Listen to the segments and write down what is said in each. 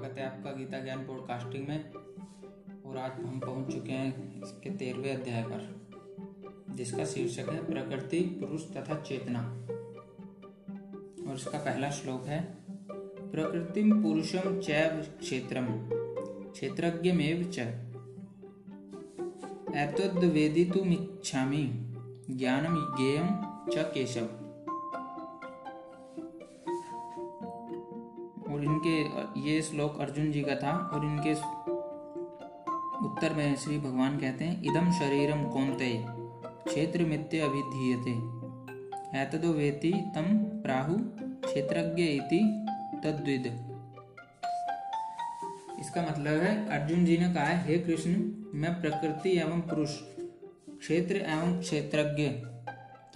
स्वागत है आपका गीता ज्ञान पॉडकास्टिंग में। और आज हम पहुंच चुके हैं इसके 13वें अध्याय पर, जिसका शीर्षक है प्रकृति, पुरुष तथा चेतना। और इसका पहला श्लोक है प्रकृतिम पुरुषम चैव क्षेत्रम क्षेत्रज्ञमेव च एतद्वेदितुमिच्छामि ज्ञानम ज्ञेयम च केशव। और इनके ये श्लोक अर्जुन जी का था, और इनके उत्तर में श्री भगवान कहते हैं इदम शरीरम कौन्तेय क्षेत्रमित्य अभिधीयते एतदो वेति तम प्राहु क्षेत्रज्ञ इति तद्विद। इसका मतलब है अर्जुन जी ने कहा है, हे कृष्ण, मैं प्रकृति एवं पुरुष, क्षेत्र एवं क्षेत्रज्ञ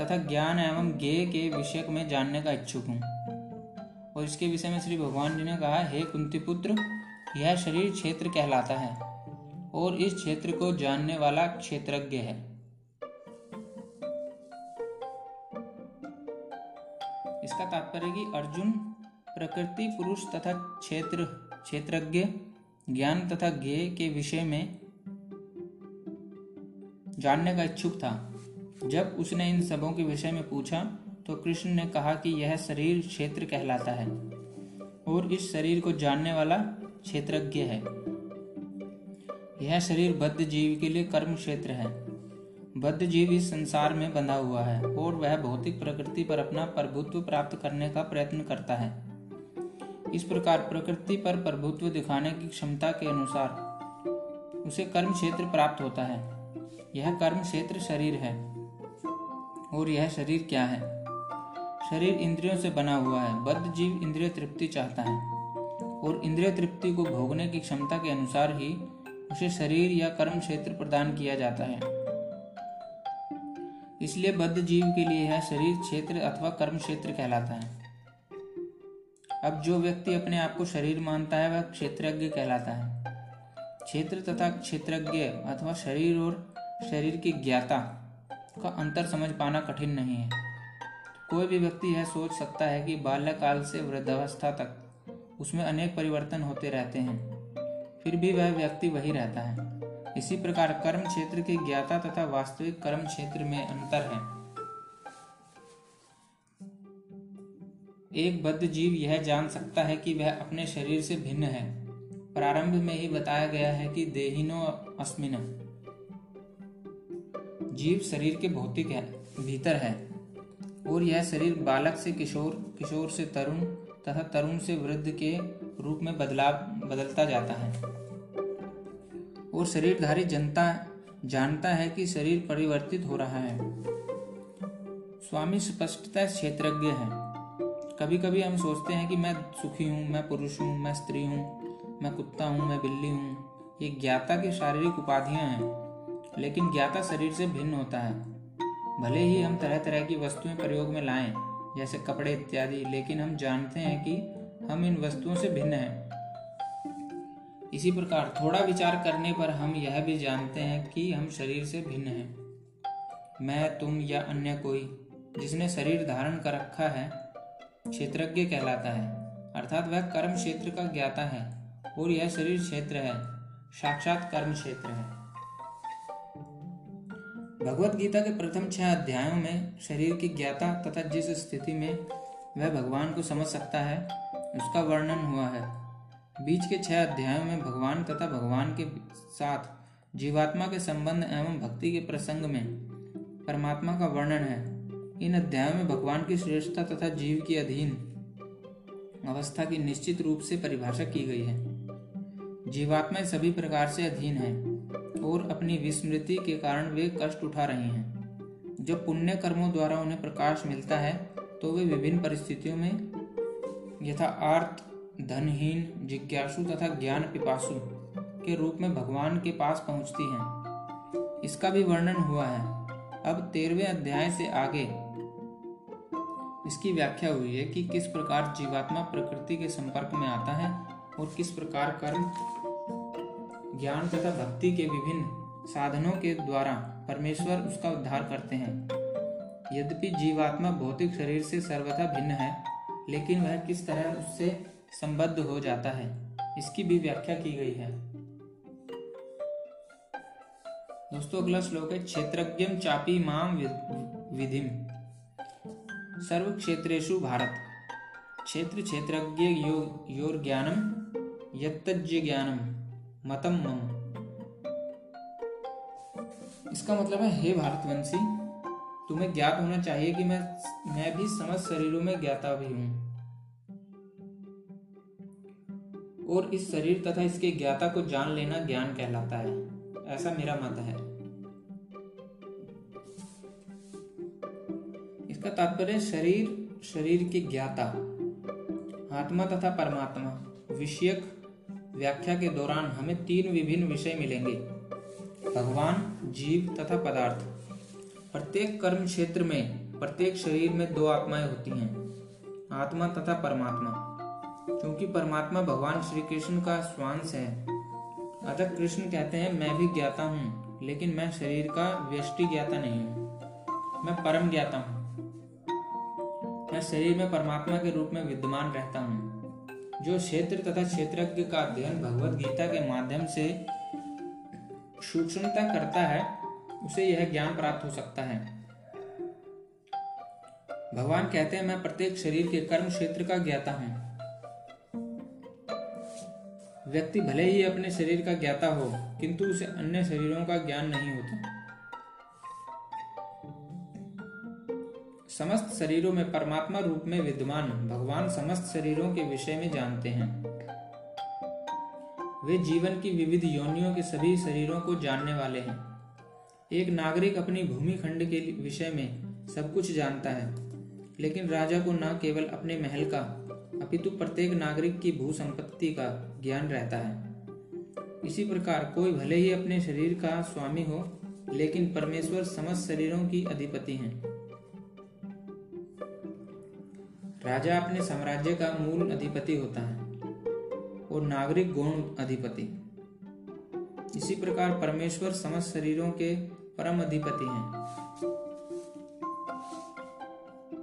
तथा ज्ञान एवं ज्ञेय के विषय में जानने का इच्छुक हूँ। और इसके विषय में श्री भगवान जी ने कहा, हे कुंतीपुत्र, यह शरीर क्षेत्र कहलाता है और इस क्षेत्र को जानने वाला क्षेत्रज्ञ है। इसका तात्पर्य कि अर्जुन प्रकृति, पुरुष तथा क्षेत्र, क्षेत्रज्ञ, ज्ञान तथा ज्ञेय के विषय में जानने का इच्छुक था। जब उसने इन सबों के विषय में पूछा तो कृष्ण ने कहा कि यह शरीर क्षेत्र कहलाता है और इस शरीर को जानने वाला क्षेत्रज्ञ है। यह शरीर बद्ध जीव के लिए कर्म क्षेत्र है। बद्ध जीव इस संसार में बंधा हुआ है और वह भौतिक प्रकृति पर अपना प्रभुत्व प्राप्त करने का प्रयत्न करता है। इस प्रकार प्रकृति पर प्रभुत्व दिखाने की क्षमता के अनुसार उसे कर्म क्षेत्र प्राप्त होता है। यह कर्म क्षेत्र शरीर है। और यह शरीर क्या है? शरीर इंद्रियों से बना हुआ है। बद्ध जीव इंद्रिय तृप्ति चाहता है और इंद्रिय तृप्ति को भोगने की क्षमता के अनुसार ही उसे शरीर या कर्म क्षेत्र प्रदान किया जाता है। इसलिए बद्ध जीव के लिए यह शरीर क्षेत्र अथवा कर्म क्षेत्र कहलाता है। अब जो व्यक्ति अपने आप को शरीर मानता है वह क्षेत्रज्ञ कहलाता है। क्षेत्र तथा क्षेत्रज्ञ अथवा शरीर और शरीर की ज्ञाता का अंतर समझ पाना कठिन नहीं है। कोई भी व्यक्ति यह सोच सकता है कि बाल्यकाल से वृद्धावस्था तक उसमें अनेक परिवर्तन होते रहते हैं, फिर भी वह व्यक्ति वही रहता है। इसी प्रकार कर्म क्षेत्र के ज्ञाता तथा वास्तविक कर्म क्षेत्र में अंतर है। एक बद्ध जीव यह जान सकता है कि वह अपने शरीर से भिन्न है। प्रारंभ में ही बताया गया है कि देहिनो अस्मिन्, जीव शरीर के भौतिक है, भीतर है। और यह शरीर बालक से किशोर, किशोर से तरुण तथा तरुण से वृद्ध के रूप में बदलता जाता है। और शरीरधारी जनता जानता है कि शरीर परिवर्तित हो रहा है। स्वामी स्पष्टतः क्षेत्रज्ञ है। कभी कभी हम सोचते हैं कि मैं सुखी हूँ, मैं पुरुष हूँ, मैं स्त्री हूँ, मैं कुत्ता हूँ, मैं बिल्ली हूँ। ये ज्ञाता की शारीरिक उपाधियाँ हैं, लेकिन ज्ञाता शरीर से भिन्न होता है। भले ही हम तरह तरह की वस्तुएं प्रयोग में लाएं, जैसे कपड़े इत्यादि, लेकिन हम जानते हैं कि हम इन वस्तुओं से भिन्न हैं। इसी प्रकार थोड़ा विचार करने पर हम यह भी जानते हैं कि हम शरीर से भिन्न हैं। मैं, तुम या अन्य कोई जिसने शरीर धारण कर रखा है क्षेत्रज्ञ कहलाता है, अर्थात वह कर्म क्षेत्र का ज्ञाता है। और यह शरीर क्षेत्र है, साक्षात कर्म क्षेत्र है। भगवद गीता के प्रथम 6 अध्यायों में शरीर की ज्ञाता तथा जिस स्थिति में वह भगवान को समझ सकता है उसका वर्णन हुआ है। बीच के 6 अध्यायों में भगवान तथा भगवान के साथ जीवात्मा के संबंध एवं भक्ति के प्रसंग में परमात्मा का वर्णन है। इन अध्यायों में भगवान की श्रेष्ठता तथा जीव की अधीन अवस्था की निश्चित रूप से परिभाषा की गई है। जीवात्मा सभी प्रकार से अधीन है और अपनी विस्मृति के कारण वे कष्ट उठा रही हैं। जब पुण्य कर्मों द्वारा उन्हें प्रकाश मिलता है तो वे विभिन्न परिस्थितियों में यथा आर्त, धनहीन, जिज्ञासु तथा ज्ञान पिपासु के रूप में भगवान के पास पहुंचती हैं। इसका भी वर्णन हुआ है। अब 13वें अध्याय से आगे इसकी व्याख्या हुई है कि किस प्रकार जीवात्मा प्रकृति के संपर्क में आता है और किस प्रकार कर्म, ज्ञान तथा भक्ति के विभिन्न साधनों के द्वारा परमेश्वर उसका उद्धार करते हैं। यद्यपि जीवात्मा भौतिक शरीर से सर्वथा भिन्न है, लेकिन वह किस तरह उससे संबद्ध हो जाता है इसकी भी व्याख्या की गई है। दोस्तों अगला श्लोक है क्षेत्रज्ञम चापी माम विधिम सर्व क्षेत्रेषु भारत क्षेत्र क्षेत्रज्ञ योर ज्ञानम यत्तज्ञ ज्ञानम मतम मम। इसका मतलब है हे भारतवंशी तुम्हें ज्ञात होना चाहिए कि मैं भी समस्त शरीरों में ज्ञाता भी हूं और इस शरीर तथा इसके ज्ञाता को जान लेना ज्ञान कहलाता है, ऐसा मेरा मत है। इसका तात्पर्य शरीर शरीर के ज्ञाता आत्मा तथा परमात्मा विषयक व्याख्या के दौरान हमें तीन विभिन्न विषय मिलेंगे, भगवान, जीव तथा पदार्थ। प्रत्येक कर्म क्षेत्र में प्रत्येक शरीर में दो आत्माएं होती हैं, आत्मा तथा परमात्मा। क्योंकि परमात्मा भगवान श्री कृष्ण का स्वांश है, अतः कृष्ण कहते हैं मैं भी ज्ञाता हूँ, लेकिन मैं शरीर का व्यष्टि ज्ञाता नहीं हूँ, मैं परम ज्ञाता हूँ। मैं शरीर में परमात्मा के रूप में विद्यमान रहता हूँ। जो क्षेत्र तथा क्षेत्रज्ञ का अध्ययन भगवद गीता के माध्यम से सूक्ष्मता करता है, उसे यह ज्ञान प्राप्त हो सकता है। भगवान कहते हैं मैं प्रत्येक शरीर के कर्म क्षेत्र का ज्ञाता हूँ। व्यक्ति भले ही अपने शरीर का ज्ञाता हो, किंतु उसे अन्य शरीरों का ज्ञान नहीं होता। समस्त शरीरों में परमात्मा रूप में विद्यमान भगवान समस्त शरीरों के विषय में जानते हैं। वे जीवन की विविध योनियों के सभी शरीरों को जानने वाले हैं। एक नागरिक अपनी भूमि खंड के विषय में सब कुछ जानता है, लेकिन राजा को न केवल अपने महल का अपितु प्रत्येक नागरिक की भू संपत्ति का ज्ञान रहता है। इसी प्रकार कोई भले ही अपने शरीर का स्वामी हो, लेकिन परमेश्वर समस्त शरीरों की अधिपति हैं। राजा अपने साम्राज्य का मूल अधिपति होता है और नागरिक गौण अधिपति। इसी प्रकार परमेश्वर समस्त शरीरों के परम अधिपति हैं।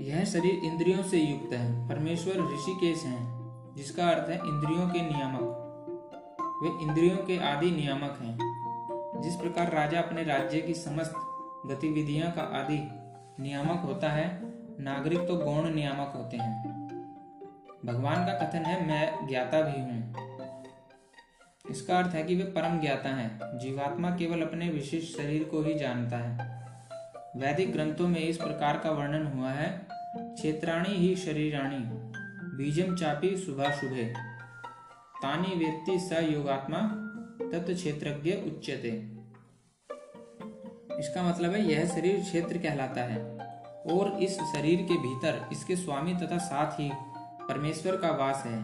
यह शरीर इंद्रियों से युक्त है। परमेश्वर ऋषिकेश हैं, जिसका अर्थ है इंद्रियों के नियामक। वे इंद्रियों के आदि नियामक हैं। जिस प्रकार राजा अपने राज्य की समस्त गतिविधियां का आदि नियामक होता है, नागरिक तो गौण नियामक होते हैं। भगवान का कथन है मैं ज्ञाता भी हूं। इसका अर्थ है कि वे परम ज्ञाता हैं। जीवात्मा केवल अपने विशिष्ट शरीर को ही जानता है। वैदिक ग्रंथों में इस प्रकार का वर्णन हुआ है, क्षेत्राणि ही शरीराणि बीजम चापी शुभाशुभे तानि वेत्ति स योगात्मा तत् क्षेत्रज्ञ उच्यते। इसका मतलब है यह शरीर क्षेत्र कहलाता है और इस शरीर के भीतर इसके स्वामी तथा साथ ही परमेश्वर का वास है,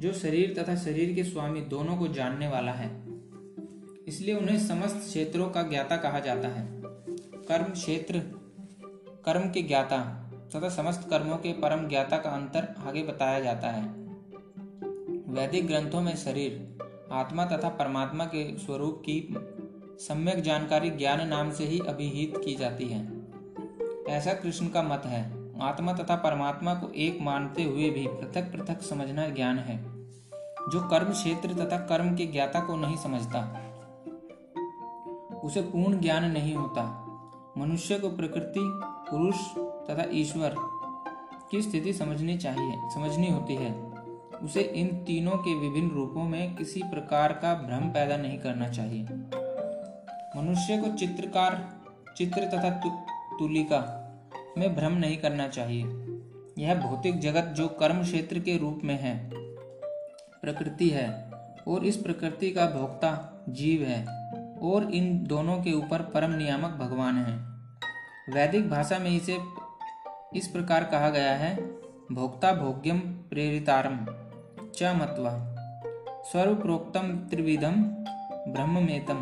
जो शरीर तथा शरीर के स्वामी दोनों को जानने वाला है। इसलिए उन्हें समस्त क्षेत्रों का ज्ञाता कहा जाता है। कर्म क्षेत्र कर्म के ज्ञाता तथा समस्त कर्मों के परम ज्ञाता का अंतर आगे बताया जाता है। वैदिक ग्रंथों में शरीर आत्मा तथा परमात्मा के स्वरूप की सम्यक जानकारी ज्ञान नाम से ही अभिहित की जाती है। ऐसा कृष्ण का मत है। आत्मा तथा परमात्मा को एक मानते हुए भी पृथक पृथक समझना ज्ञान है, जो कर्म क्षेत्र तथा कर्म के ज्ञाता को नहीं समझता, उसे पूर्ण ज्ञान नहीं होता। मनुष्य को प्रकृति, पुरुष तथा ईश्वर की स्थिति समझनी होती है। उसे इन तीनों के विभिन्न रूपों में किसी प्रकार का भ्रम पैदा नहीं करना चाहिए। मनुष्य को चित्र तथा तुलिका में भ्रम नहीं करना चाहिए। यह भौतिक जगत जो कर्म क्षेत्र के रूप में है, प्रकृति है और इस प्रकृति का भोक्ता जीव है और इन दोनों के ऊपर परम नियामक भगवान है। वैदिक भाषा में इसे इस प्रकार कहा गया है, भोक्ता भोग्यम प्रेरितारम च मत्वा सर्वप्रोक्तम त्रिविधम ब्रह्ममेतम।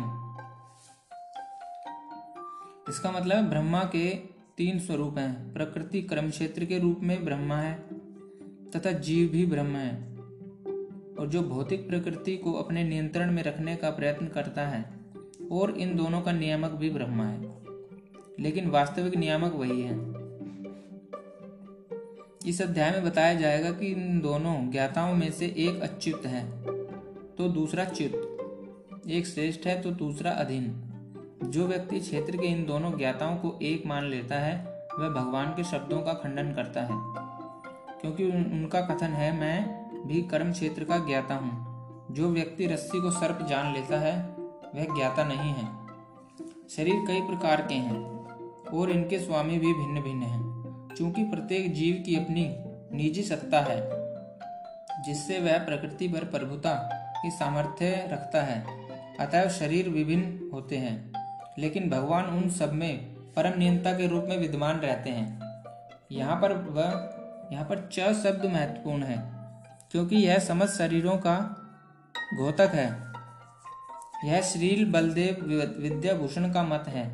इसका मतलब है ब्रह्मा के तीन स्वरूप हैं, प्रकृति कर्म क्षेत्र के रूप में ब्रह्मा है तथा जीव भी ब्रह्म है, और जो भौतिक प्रकृति को अपने नियंत्रण में रखने का प्रयत्न करता है, और इन दोनों का नियामक भी ब्रह्मा है, लेकिन वास्तविक नियामक वही है। इस अध्याय में बताया जाएगा कि इन दोनों ज्ञाताओं में से एक अच्युत है तो दूसरा च्युत, एक श्रेष्ठ है तो दूसरा अधीन। जो व्यक्ति क्षेत्र के इन दोनों ज्ञाताओं को एक मान लेता है वह भगवान के शब्दों का खंडन करता है, क्योंकि उनका कथन है मैं भी कर्म क्षेत्र का ज्ञाता हूँ। जो व्यक्ति रस्सी को सर्प जान लेता है वह ज्ञाता नहीं है। शरीर कई प्रकार के हैं और इनके स्वामी भी भिन्न भिन्न हैं, चूँकि प्रत्येक जीव की अपनी निजी सत्ता है जिससे वह प्रकृति पर प्रभुता की सामर्थ्य रखता है। अतएव शरीर विभिन्न होते हैं, लेकिन भगवान उन सब में परम नियंता के रूप में विद्यमान रहते हैं। यहाँ पर च शब्द महत्वपूर्ण है, क्योंकि यह समस्त शरीरों का घोतक है। यह श्रील बलदेव विद्याभूषण का मत है।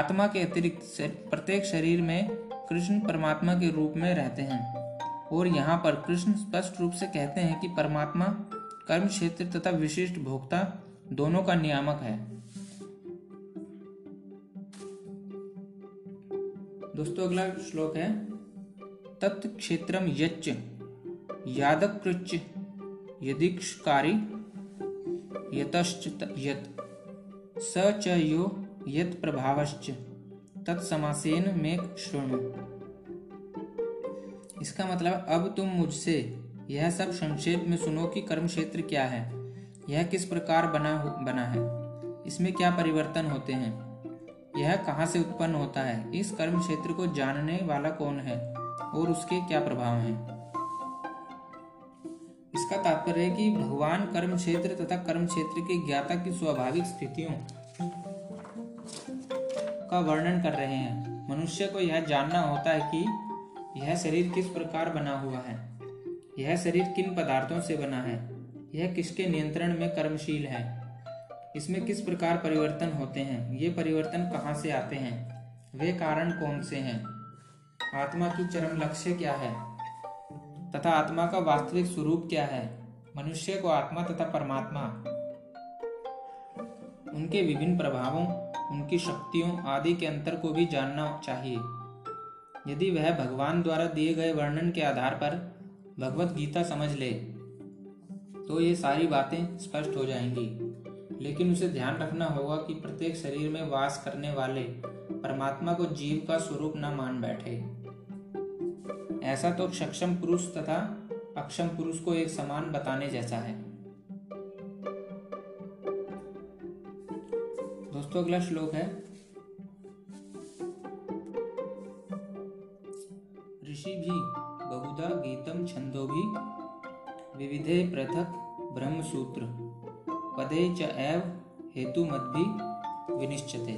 आत्मा के अतिरिक्त प्रत्येक शरीर में कृष्ण परमात्मा के रूप में रहते हैं, और यहाँ पर कृष्ण स्पष्ट रूप से कहते हैं कि परमात्मा कर्म क्षेत्र तथा विशिष्ट भोक्ता दोनों का नियामक है। दोस्तों, अगला श्लोक है तत् क्षेत्रम यच्च यादकृच्च यदीक्षकारी यतश्च यत् स च यो यत् प्रभावश्च तत्समासेन मेक शृणु। इसका मतलब, अब तुम मुझसे यह सब संक्षेप में सुनो कि कर्म क्षेत्र क्या है, यह किस प्रकार बना है, इसमें क्या परिवर्तन होते हैं, यह कहाँ से उत्पन्न होता है, इस कर्म क्षेत्र को जानने वाला कौन है और उसके क्या प्रभाव हैं। इसका तात्पर्य है कि भगवान कर्म क्षेत्र तथा कर्म क्षेत्र के ज्ञाता की स्वाभाविक स्थितियों का वर्णन कर रहे हैं। मनुष्य को यह जानना होता है कि यह शरीर किस प्रकार बना हुआ है, यह शरीर किन पदार्थों से बना है, यह किसके नियंत्रण में कर्मशील है, इसमें किस प्रकार परिवर्तन होते हैं, ये परिवर्तन कहाँ से आते हैं, वे कारण कौन से हैं, आत्मा की चरम लक्ष्य क्या है तथा आत्मा का वास्तविक स्वरूप क्या है। मनुष्य को आत्मा तथा परमात्मा, उनके विभिन्न प्रभावों, उनकी शक्तियों आदि के अंतर को भी जानना चाहिए। यदि वह भगवान द्वारा दिए गए वर्णन के आधार पर भगवद गीता समझ ले तो ये सारी बातें स्पष्ट हो जाएंगी, लेकिन उसे ध्यान रखना होगा कि प्रत्येक शरीर में वास करने वाले परमात्मा को जीव का स्वरूप न मान बैठे। ऐसा तो सक्षम पुरुष तथा अक्षम पुरुष को एक समान बताने जैसा है। दोस्तों, अगला श्लोक है ऋषिभिः बहुधा गीतं छन्दोभिः विविधे पृथक् ब्रह्मसूत्र पदे च एव हेतुमद्भिः विनिश्चते।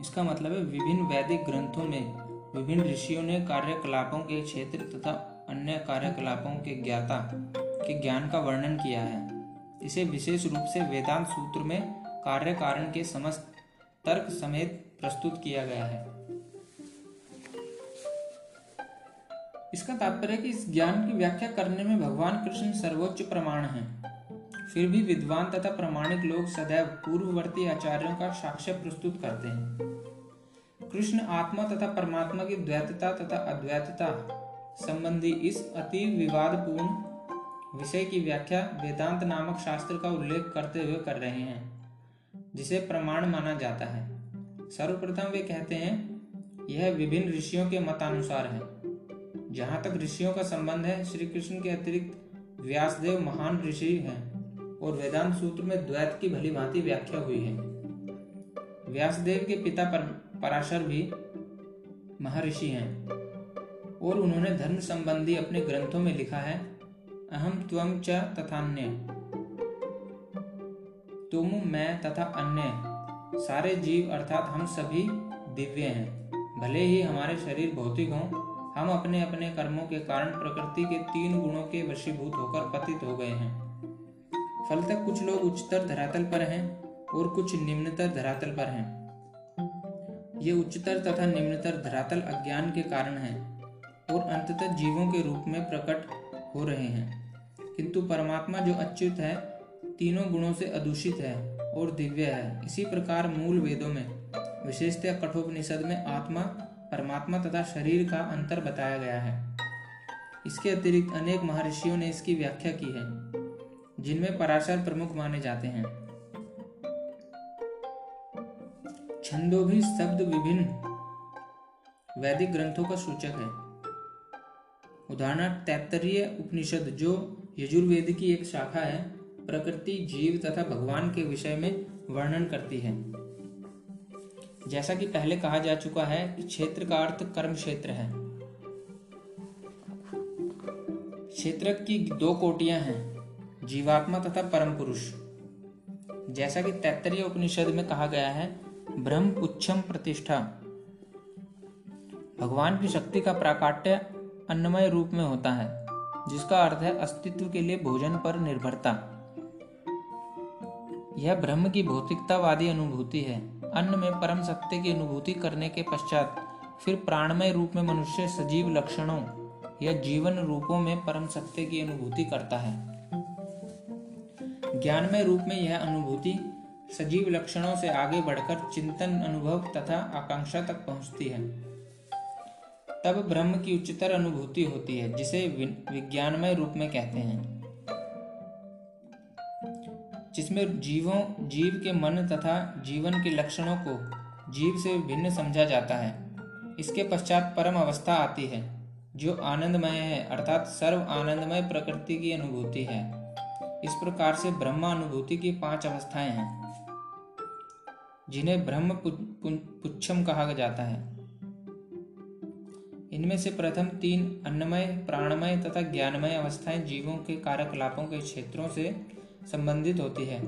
इसका मतलब है, विभिन्न वैदिक ग्रंथों में विभिन्न ऋषियों ने कार्यकलापों के क्षेत्र तथा अन्य कार्यकलापों के ज्ञाता के ज्ञान का वर्णन किया है। इसे विशेष रूप से वेदांत सूत्र में कार्य कारण के समस्त तर्क समेत प्रस्तुत किया गया है। इसका तात्पर्य है कि इस ज्ञान की व्याख्या करने में भगवान कृष्ण सर्वोच्च प्रमाण हैं। फिर भी विद्वान तथा प्रामाणिक लोग सदैव पूर्ववर्ती आचार्यों का साक्ष्य प्रस्तुत करते हैं। कृष्ण आत्मा तथा परमात्मा की द्वैतता तथा अद्वैतता संबंधी इस अति विवादपूर्ण विषय की व्याख्या वेदांत नामक शास्त्र का उल्लेख करते हुए कर रहे हैं, जिसे प्रमाण माना जाता है। सर्वप्रथम वे कहते हैं यह विभिन्न ऋषियों के मतानुसार है। जहाँ तक ऋषियों का संबंध है, श्री कृष्ण के अतिरिक्त व्यासदेव महान ऋषि हैं और वेदांत सूत्र में द्वैत की भली भांति व्याख्या हुई है। व्यासदेव के पिता पराशर भी महर्षि हैं और उन्होंने धर्म संबंधी अपने ग्रंथों में लिखा है अहम त्वम च तथान्य, तुम, मैं तथा अन्य, सारे जीव अर्थात हम सभी दिव्य हैं। भले ही हमारे शरीर भौतिक हों, हम अपने अपने कर्मों के कारण प्रकृति के तीन गुणों के वशीभूत होकर पतित हो गए हैं। फलतः कुछ लोग उच्चतर धरातल पर हैं और कुछ निम्नतर धरातल पर हैं। ये उच्चतर तथा निम्नतर धरातल अज्ञान के कारण हैं और अंततः जीवों के रूप में प्रकट हो रहे हैं। किंतु परमात्मा जो अच्युत है, तीनों गुणों से अदूषित है और दिव्य है। इसी प्रकार मूल वेदों में, विशेषतः कठोपनिषद में, आत्मा, परमात्मा तथा शरीर का अंतर बताया गया है। इसके अतिरिक्त अनेक महर्षियों ने इसकी व्याख्या की है। जिनमें पराशर प्रमुख माने जाते हैं। छंदोभी शब्द विभिन्न वैदिक ग्रंथों का सूचक है। उदाहरण तैत्तिरीय उपनिषद जो यजुर्वेद की एक शाखा है, प्रकृति, जीव तथा भगवान के विषय में वर्णन करती है। जैसा कि पहले कहा जा चुका है कि क्षेत्र का अर्थ कर्म क्षेत्र है। क्षेत्र की दो कोटियां हैं, जीवात्मा तथा परम पुरुष। जैसा कि तैत्तिरीय उपनिषद में कहा गया है, ब्रह्म पुच्छम प्रतिष्ठा, भगवान की शक्ति का प्राकट्य अन्नमय रूप में होता है, जिसका अर्थ है अस्तित्व के लिए भोजन पर निर्भरता। यह ब्रह्म की भौतिकतावादी अनुभूति है। अन्न में परम सत्य की अनुभूति करने के पश्चात फिर प्राणमय रूप में मनुष्य सजीव लक्षणों या जीवन रूपों में परम सत्य की अनुभूति करता है। ज्ञानमय रूप में यह अनुभूति सजीव लक्षणों से आगे बढ़कर चिंतन, अनुभव तथा आकांक्षा तक पहुंचती है। तब ब्रह्म की उच्चतर अनुभूति होती है, जिसे विज्ञानमय रूप में कहते हैं, जिसमें जीव के मन तथा जीवन के लक्षणों को जीव से भिन्न समझा जाता है। इसके पश्चात परम अवस्था आती है जो आनंदमय है, अर्थात सर्व आनंदमय प्रकृति की अनुभूति है। इस प्रकार से ब्रह्मानुभूति की 5 अवस्थाएं हैं, जिन्हें ब्रह्म पुच्छम कहा जाता है। इनमें से प्रथम 3 अन्नमय, प्राणमय तथा ज्ञानमय अवस्थाएं जीवों के कार्यकलापों के क्षेत्रों से संबंधित होती है।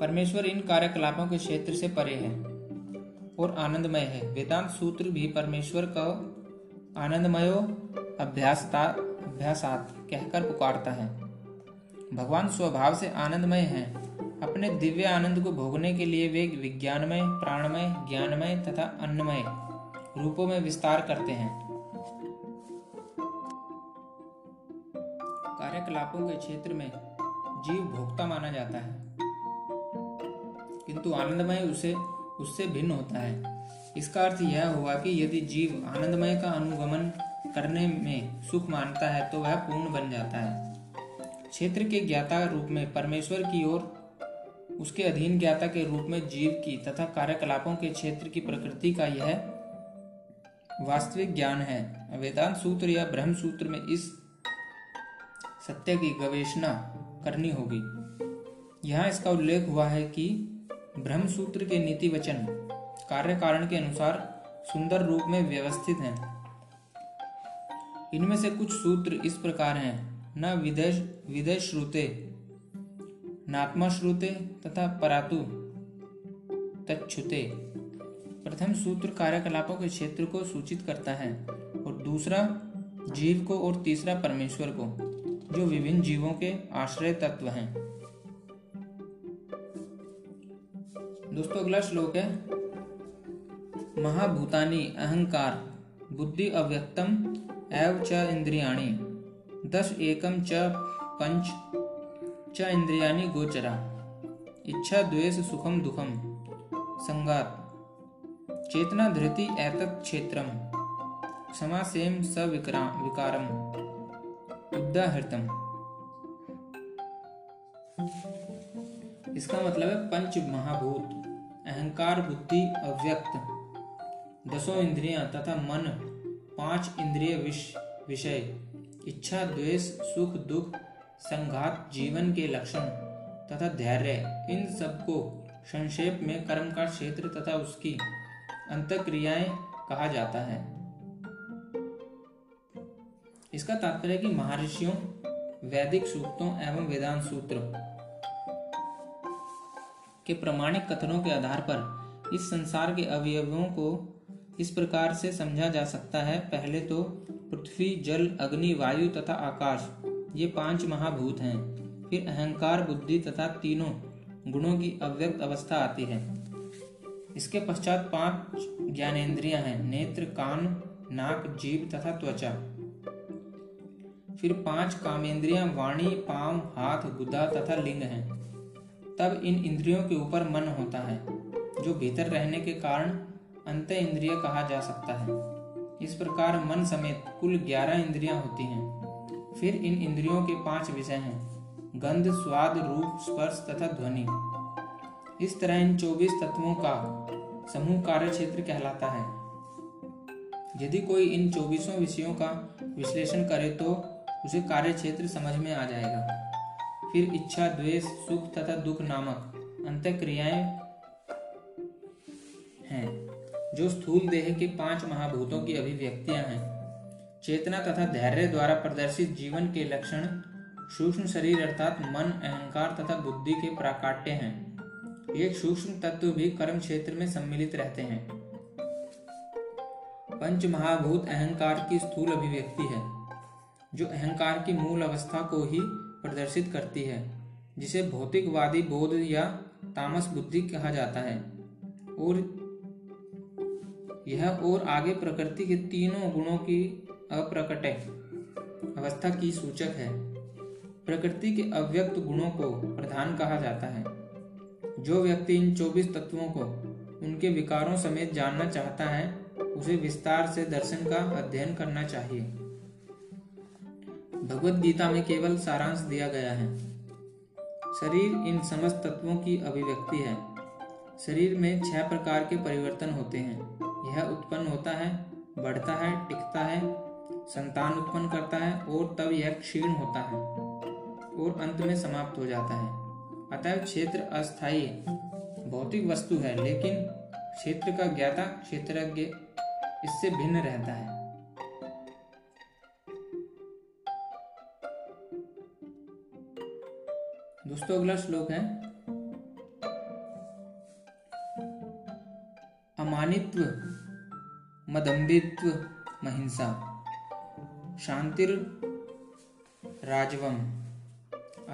परमेश्वर इन कार्यकलापों के क्षेत्र से परे है और आनंदमय है। वेदांत सूत्र भी परमेश्वर का आनंदमयो अभ्यासात कहकर पुकारता है। भगवान स्वभाव से आनंदमय हैं। अपने दिव्य आनंद को भोगने के लिए वे विज्ञानमय, प्राणमय, ज्ञानमय तथा अन्नमय रूपों में विस्तार करते हैं। कार्यकलापों के क्षेत्र में जीव भोक्ता माना जाता है, किंतु आनंदमय उससे भिन्न होता है। इसका अर्थ यह हुआ कि यदि जीव आनंदमय का अनुगमन करने में सुख मानता है तो वह पूर्ण बन जाता है। क्षेत्र के ज्ञाता रूप में परमेश्वर की ओर, उसके अधीन ज्ञाता के रूप में जीव की तथा कार्यकलापों के क्षेत्र की प्रकृति का यह वास्तविक ज्ञान है। वेदांत सूत्र या ब्रह्म सूत्र में इस सत्य की गवेषणा करनी होगी। यहाँ इसका उल्लेख हुआ है कि ब्रह्म सूत्र के नीति वचन कार्य कारण के अनुसार सुंदर रूप में व्यवस्थित हैं। इनमें से कुछ सूत्र इस प्रकार हैं: न विदेश श्रुते, नात्मा श्रुते तथा परातु तच्छुते। प्रथम सूत्र कार्यकलापों के क्षेत्र को सूचित करता है और दूसरा जीव को और तीसरा परमेश्वर को, जो विभिन्न जीवों के आश्रय तत्व हैं। दोस्तों, अगला श्लोक है महाभूतानि अहंकार बुद्धि अव्यक्तम एव च इंद्रियाणि 10 एकम च 5 च इंद्रियाणि गोचरा इच्छा द्वेष सुखम दुखम संगात चेतना धृति एतत् क्षेत्रम समासेम स विकारम उदाहृतम। इसका मतलब है 5 महाभूत, अहंकार, बुद्धि, अव्यक्त, 10 इंद्रियां तथा मन, 5 इंद्रिय विषय, इच्छा, द्वेष, सुख, दुख, संघात, जीवन के लक्षण तथा धैर्य। इन सबको संक्षेप में कर्म का क्षेत्र तथा उसकी अंतःक्रियाएं कहा जाता है। इसका तात्पर्य कि महर्षियों, वैदिक सूक्तों एवं वेदांत सूत्र के प्रमाणिक कथनों के आधार पर इस संसार के अवयवों को इस प्रकार से समझा जा सकता है। पहले तो पृथ्वी, जल, अग्नि, वायु तथा आकाश, ये 5 महाभूत हैं। फिर अहंकार, बुद्धि तथा तीनों गुणों की अव्यक्त अवस्था आती है। इसके पश्चात 5 ज्ञानेंद्रियां हैं: नेत्र, कान, नाक, जीभ तथा त्वचा। फिर 5 कामेंद्रियां वाणी, पांव, हाथ, गुदा तथा लिंग हैं। तब इन इंद्रियों के ऊपर मन होता है, जो भीतर रहने के कारण अंत इंद्रिय कहा जा सकता है। इस प्रकार मन समेत कुल 11 इंद्रियां होती हैं। फिर इन इंद्रियों के 5 विषय हैं: गंध, स्वाद, रूप, स्पर्श तथा ध्वनि। इस तरह इन 24 तत्वों का समूह कार्य क्षेत्र कहलाता है। यदि कोई इन 24 विषयों का विश्लेषण करे तो उसे कार्य क्षेत्र समझ में आ जाएगा। फिर इच्छा, द्वेष, सुख तथा दुख नामक अंतःक्रियाएं हैं जो स्थूल देह के 5 महाभूतों की अभिव्यक्तियां हैं। चेतना तथा धैर्य द्वारा प्रदर्शित जीवन के लक्षण सूक्ष्म शरीर अर्थात मन, अहंकार तथा बुद्धि के प्राकाट्य हैं। ये सूक्ष्म तत्व भी कर्म क्षेत्र में सम्मिलित रहते हैं। पंच महाभूत अहंकार की स्थूल अभिव्यक्ति है जो अहंकार की मूल अवस्था को ही प्रदर्शित करती है, जिसे भौतिकवादी बोध या तामस बुद्धि कहा जाता है। और यह और आगे प्रकृति के तीनों गुणों की अप्रकट अवस्था की सूचक है। प्रकृति के अव्यक्त गुणों को प्रधान कहा जाता है। जो व्यक्ति इन 24 तत्वों को उनके विकारों समेत जानना चाहता है, उसे विस्तार से दर्शन का अध्ययन करना चाहिए। भगवद गीता में केवल सारांश दिया गया है। शरीर इन समस्त तत्वों की अभिव्यक्ति है। शरीर में 6 प्रकार के परिवर्तन होते हैं। यह उत्पन्न होता है, बढ़ता है, टिकता है, संतान उत्पन्न करता है और तब यह क्षीण होता है और अंत में समाप्त हो जाता है। अतः क्षेत्र अस्थायी भौतिक वस्तु है, लेकिन क्षेत्र का ज्ञाता क्षेत्रज्ञ इससे भिन्न रहता है। दोस्तों, अगला श्लोक है अमानित्व, मदम्बित्व, महिंसा, शांतिर राजवम,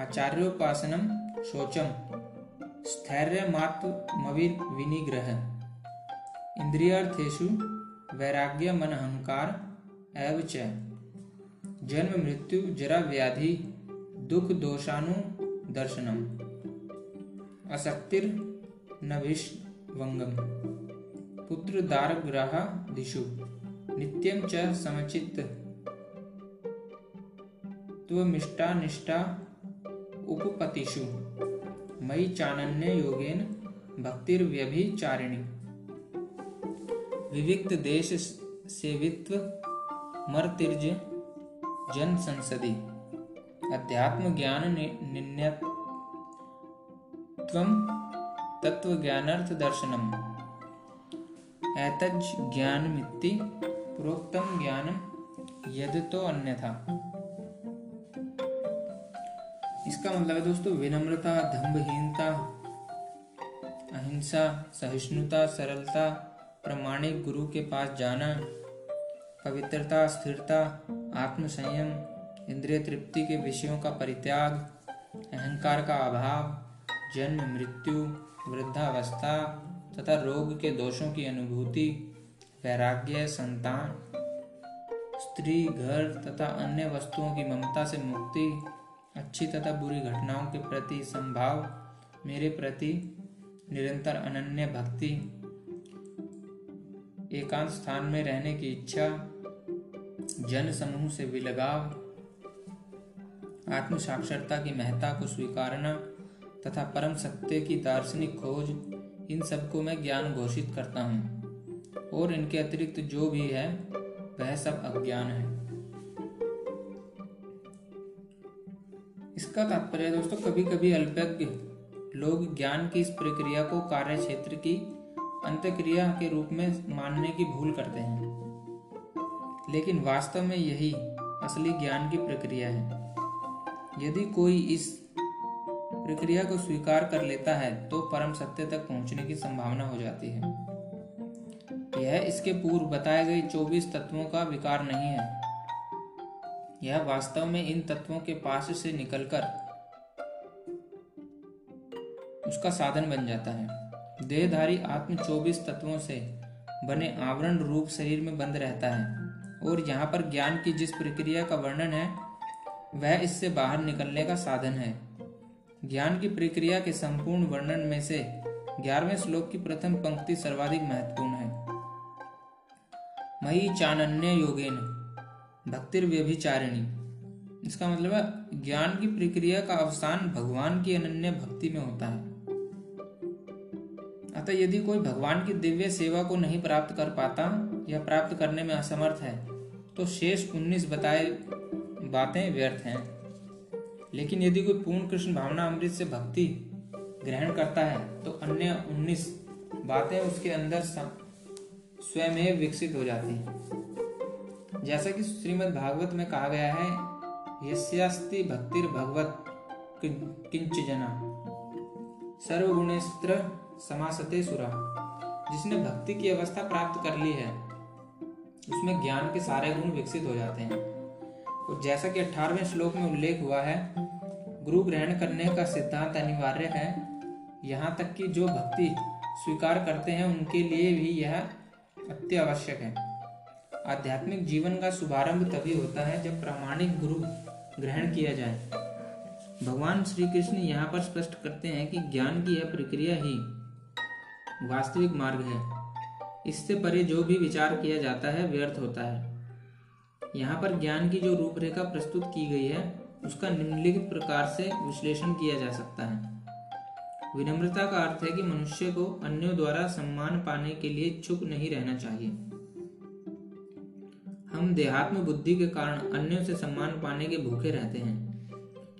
आचार्योपासनम, शोचम, स्थैर्य मात्मवीर विनिग्रह, इंद्रियार्थेषु वैराग्य मन अहंकार एवच, जन्म मृत्यु जरा व्याधि दुख दोषानु दर्शनम, असक्तिर नभिष्वंगम, पुत्र दारग्राह दिशु, नित्यं च समचित त्वमिष्टा निष्ठा उपपतिषु, मयि चानन्य योगेन भक्तिर्व्यभिचारिणी, विविक्त देश सेवित्व मर्तिर्ज जन संसदि, अध्यात्म ज्ञान निन्यत्वं तत्व ज्ञानार्थ दर्शनम, एतज् ज्ञानमिति प्रोक्तं ज्ञानं यद्तो अन्यथा। इसका मतलब है दोस्तों, विनम्रता, दंभहीनता, अहिंसा, सहिष्णुता, सरलता, प्रामाणिक गुरु के पास जाना, पवित्रता, स्थिरता, आत्मसंयम, इंद्रिय तृप्ति के विषयों का परित्याग, अहंकार का अभाव, जन्म मृत्यु, वृद्धावस्था तथा रोग के दोषों की अनुभूति, वैराग्य, संतान, स्त्री, घर तथा अन्य वस्तुओं की ममता से मुक्ति, अच्छी तथा बुरी घटनाओं के प्रति संभाव, मेरे प्रति निरंतर अनन्य भक्ति, एकांत स्थान में रहने की इच्छा, जन समूह से विलगाव, आत्म साक्षरता की महत्ता को स्वीकारना तथा परम सत्य की दार्शनिक खोज, इन सबको मैं ज्ञान घोषित करता हूँ और इनके अतिरिक्त जो भी है वह सब अज्ञान है। इसका तात्पर्य दोस्तों, कभी कभी अल्पज्ञ लोग ज्ञान की इस प्रक्रिया को कार्य क्षेत्र की अंतक्रिया के रूप में मानने की भूल करते हैं, लेकिन वास्तव में यही असली ज्ञान की प्रक्रिया है। यदि कोई इस प्रक्रिया को स्वीकार कर लेता है तो परम सत्य तक पहुंचने की संभावना हो जाती है। यह इसके पूर्व बताए गए 24 तत्वों का विकार नहीं है। यह वास्तव में इन तत्वों के पास से निकलकर उसका साधन बन जाता है। देहधारी आत्म 24 तत्वों से बने आवरण रूप शरीर में बंद रहता है और यहाँ पर ज्ञान की जिस प्रक्रिया का वर्णन है वह इससे बाहर निकलने का साधन है। ज्ञान की प्रक्रिया के संपूर्ण वर्णन में से 11वें श्लोक की प्रथम पंक्ति सर्वाधिक महत्वपूर्ण है। मयि चानन्य योगेन भक्तिर्व्यभिचारिणी। इसका मतलब है ज्ञान की प्रक्रिया का अवसान भगवान की अनन्य भक्ति में होता है। अतः यदि कोई भगवान की दिव्य सेवा को नहीं प्राप्त कर पाता या प्राप्त करने में असमर्थ है तो शेष 19 बताए बातें व्यर्थ हैं। लेकिन यदि कोई पूर्ण कृष्ण भावनामृत से भक्ति ग्रहण करता है तो अन्य 19 बातें उसके अंदर स्वयं विकसित हो जाती हैं। जैसा कि श्रीमद् भागवत में कहा गया है, यस्यास्ति भक्तिर भगवत किंचजना सर्वगुणेस्त्र समासते सुरा, जिसने भक्ति की अवस्था प्राप्त कर ली है उसमें ज्ञान के सारे गुण विकसित हो जाते हैं। और जैसा कि 18वें श्लोक में उल्लेख हुआ है, गुरु ग्रहण करने का सिद्धांत अनिवार्य है। यहाँ तक कि जो भक्ति स्वीकार करते हैं उनके लिए भी यह अत्यावश्यक है। आध्यात्मिक जीवन का शुभारंभ तभी होता है जब प्रामाणिक गुरु ग्रहण किया जाए। भगवान श्री कृष्ण यहाँ पर स्पष्ट करते हैं कि ज्ञान की यह प्रक्रिया ही वास्तविक मार्ग है। इससे परे जो भी विचार किया जाता है व्यर्थ होता है। यहाँ पर ज्ञान की जो रूपरेखा प्रस्तुत की गई है उसका निम्नलिखित प्रकार से विश्लेषण किया जा सकता है। विनम्रता का अर्थ है कि मनुष्य को अन्यों द्वारा सम्मान पाने के लिए चुप नहीं रहना चाहिए। हम देहात्म बुद्धि के कारण अन्यों से सम्मान पाने के भूखे रहते हैं,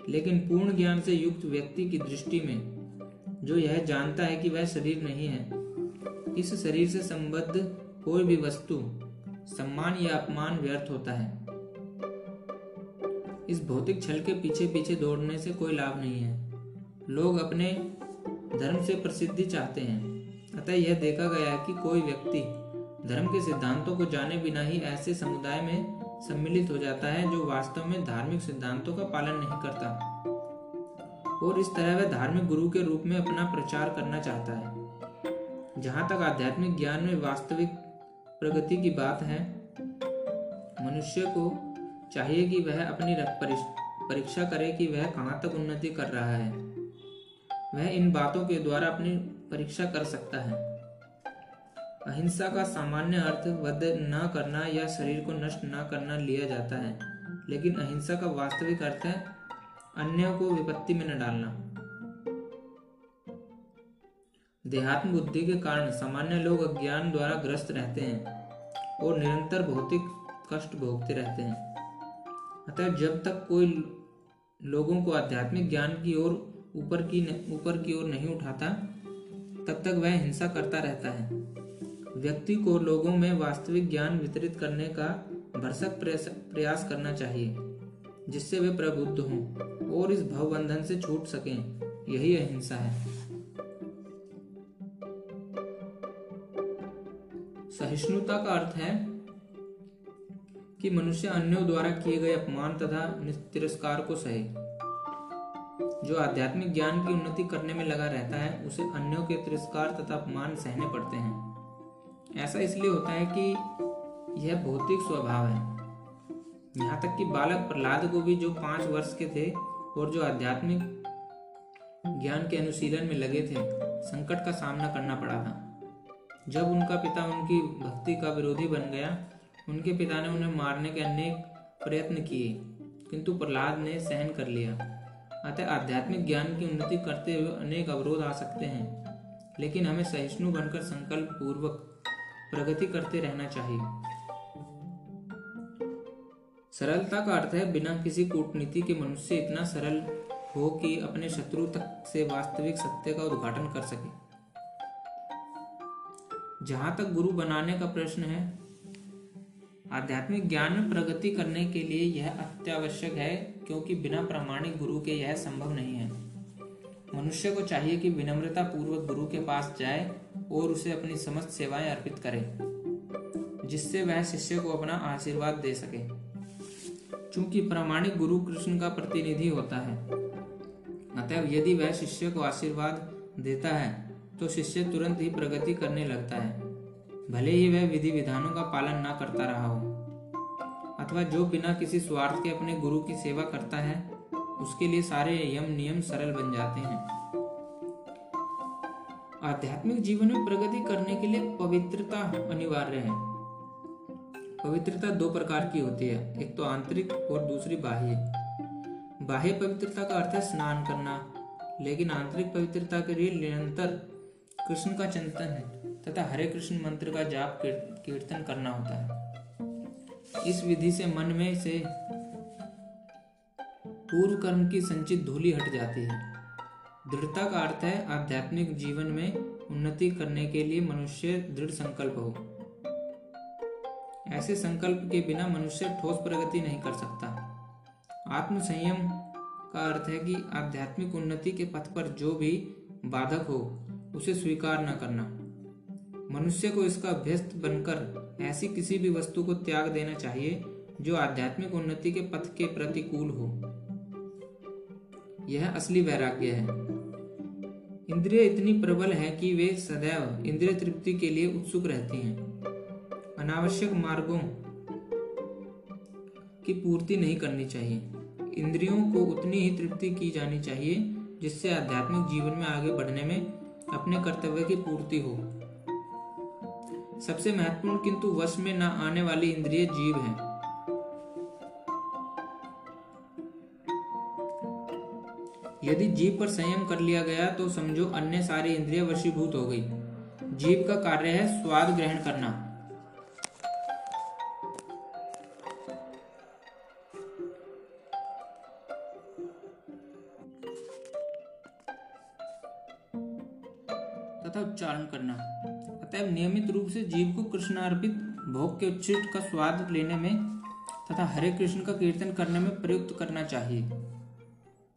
लेकिन पूर्ण ज्ञान से युक्त व्यक्ति की दृष्टि में जो यह जानता है कि वह शरीर नहीं है, इस शरीर से संबद्ध कोई भी वस्तु सम्मान या अपमान व्यर्थ होता है। इस भौतिक छल के पीछे पीछे दौड़ने से कोई लाभ नहीं है। लोग अपने धर्म से प्रसिद्धि चाहते हैं, अतः यह देखा गया कि कोई व्यक्ति धर्म के सिद्धांतों को जाने बिना ही ऐसे समुदाय में सम्मिलित हो जाता है जो वास्तव में धार्मिक सिद्धांतों का पालन नहीं करता, और इस तरह वह धार्मिक गुरु के रूप में अपना प्रचार करना चाहता है। जहाँ तक आध्यात्मिक ज्ञान में वास्तविक प्रगति की बात है, मनुष्य को चाहिए कि वह अपनी परीक्षा करे कि वह कहाँ तक उन्नति कर रहा है। वह इन बातों के द्वारा अपनी परीक्षा कर सकता है। अहिंसा का सामान्य अर्थ वध न करना या शरीर को नष्ट न करना लिया जाता है, लेकिन अहिंसा का वास्तविक अर्थ है अन्यों को विपत्ति में न डालना। देहात्म बुद्धि के कारण सामान्य लोग अज्ञान द्वारा ग्रस्त रहते हैं और निरंतर भौतिक कष्ट भोगते रहते हैं। अतः जब तक कोई लोगों को आध्यात्मिक ज्ञान की ओर ऊपर की ओर नहीं उठाता, तब तक वह हिंसा करता रहता है। व्यक्ति को लोगों में वास्तविक ज्ञान वितरित करने का भरसक प्रयास करना चाहिए, जिससे वे प्रबुद्ध हों और इस भवबंधन से छूट सकें। यही अहिंसा है। सहिष्णुता का अर्थ है कि मनुष्य अन्यों द्वारा किए गए अपमान तथा तिरस्कार को सहे। जो आध्यात्मिक ज्ञान की उन्नति करने में लगा रहता है उसे अन्यों के तिरस्कार तथा अपमान सहने पड़ते हैं। ऐसा इसलिए होता है कि यह भौतिक स्वभाव है। यहाँ तक कि बालक प्रह्लाद को भी, जो 5 वर्ष के थे और जो आध्यात्मिक ज्ञान के अनुशीलन में लगे थे, संकट का सामना करना पड़ा था। जब उनका पिता उनकी भक्ति का विरोधी बन गया, उनके पिता ने उन्हें मारने के अनेक प्रयत्न किए, किंतु प्रह्लाद ने सहन कर लिया। अतः आध्यात्मिक ज्ञान की उन्नति करते हुए अनेक अवरोध आ सकते हैं, लेकिन हमें सहिष्णु बनकर संकल्प पूर्वक प्रगति करते रहना चाहिए। सरलता का अर्थ है बिना किसी कूटनीति के मनुष्य इतना सरल हो कि अपने शत्रु तक से वास्तविक सत्य का उद्घाटन कर सके। जहाँ तक गुरु बनाने का प्रश्न है, आध्यात्मिक ज्ञान में प्रगति करने के लिए यह अत्यावश्यक है, क्योंकि बिना प्रामाणिक गुरु के यह संभव नहीं है। मनुष्य को चाहिए कि विनम्रता पूर्वक गुरु के पास जाए और उसे अपनी समस्त सेवाएं अर्पित करे, जिससे वह शिष्य को अपना आशीर्वाद दे सके। चूंकि प्रामाणिक गुरु कृष्ण का प्रतिनिधि होता है, अतः यदि वह शिष्य को आशीर्वाद देता है तो शिष्य तुरंत ही प्रगति करने लगता है, भले ही वह विधि विधानों का पालन ना करता रहा हो। अथवा जो बिना किसी स्वार्थ के अपने गुरु की सेवा करता है, उसके लिए सारे यम नियम सरल बन जाते हैं। आध्यात्मिक जीवन में प्रगति करने के लिए पवित्रता अनिवार्य है। पवित्रता 2 प्रकार की होती है, एक तो आंतरिक और दूसरी बाह्य। बाह्य पवित्रता का अर्थ है स्नान करना, लेकिन आंतरिक पवित्रता के लिए निरंतर कृष्ण का चिंतन है तथा हरे कृष्ण मंत्र का जाप कीर्तन करना होता है। इस विधि से मन में से पूर्व कर्म की संचित धूलि हट जाती है। दृढ़ता का अर्थ है आध्यात्मिक जीवन में उन्नति करने के लिए मनुष्य दृढ़ संकल्प हो। ऐसे संकल्प के बिना मनुष्य ठोस प्रगति नहीं कर सकता। आत्मसंयम का अर्थ है कि आध्यात्मिक उन्नति के पथ पर जो भी बाधक हो उसे स्वीकार न करना। मनुष्य को इसका अभ्यस्त बनकर ऐसी किसी भी वस्तु को त्याग देना चाहिए जो आध्यात्मिक उन्नति के पथ के प्रतिकूल हो। यह असली वैराग्य है। इंद्रिय इतनी प्रबल है कि वे सदैव इंद्रिय तृप्ति के लिए उत्सुक रहती हैं। अनावश्यक मार्गों की पूर्ति नहीं करनी चाहिए। इंद्रियों को उतनी ही तृप्ति की जानी चाहिए जिससे आध्यात्मिक जीवन में आगे बढ़ने में अपने कर्तव्य की पूर्ति हो। सबसे महत्वपूर्ण किंतु वश में न आने वाली इंद्रिय जीव है। यदि जीव पर संयम कर लिया गया तो समझो अन्य सारी इंद्रिय वशीभूत हो गई। जीव का कार्य है स्वाद ग्रहण करना। उच्चारण करना। अतः नियमित रूप से जीव को कृष्णार्पित भोग के उच्छिष्ट का स्वाद लेने में तथा हरे कृष्ण का कीर्तन करने में प्रयुक्त करना चाहिए।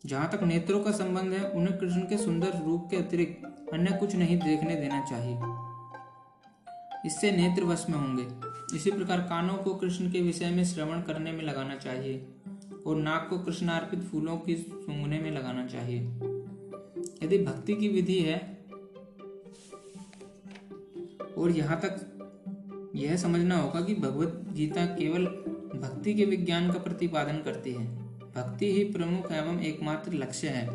जहाँ तक नेत्रों का संबंध है, उन्हें कृष्ण के सुंदर रूप के अतिरिक्त अन्य कुछ नहीं देखने देना चाहिए। इससे नेत्र वश में होंगे। इसी प्रकार कानों को कृष्ण के विषय में श्रवण करने में लगाना चाहिए और नाक को कृष्णार्पित फूलों की सूंघने में लगाना चाहिए। यदि भक्ति की विधि है और यहाँ तक यह समझना होगा कि भगवद गीता केवल भक्ति के विज्ञान का प्रतिपादन करती है। भक्ति ही प्रमुख एवं एकमात्र लक्ष्य है।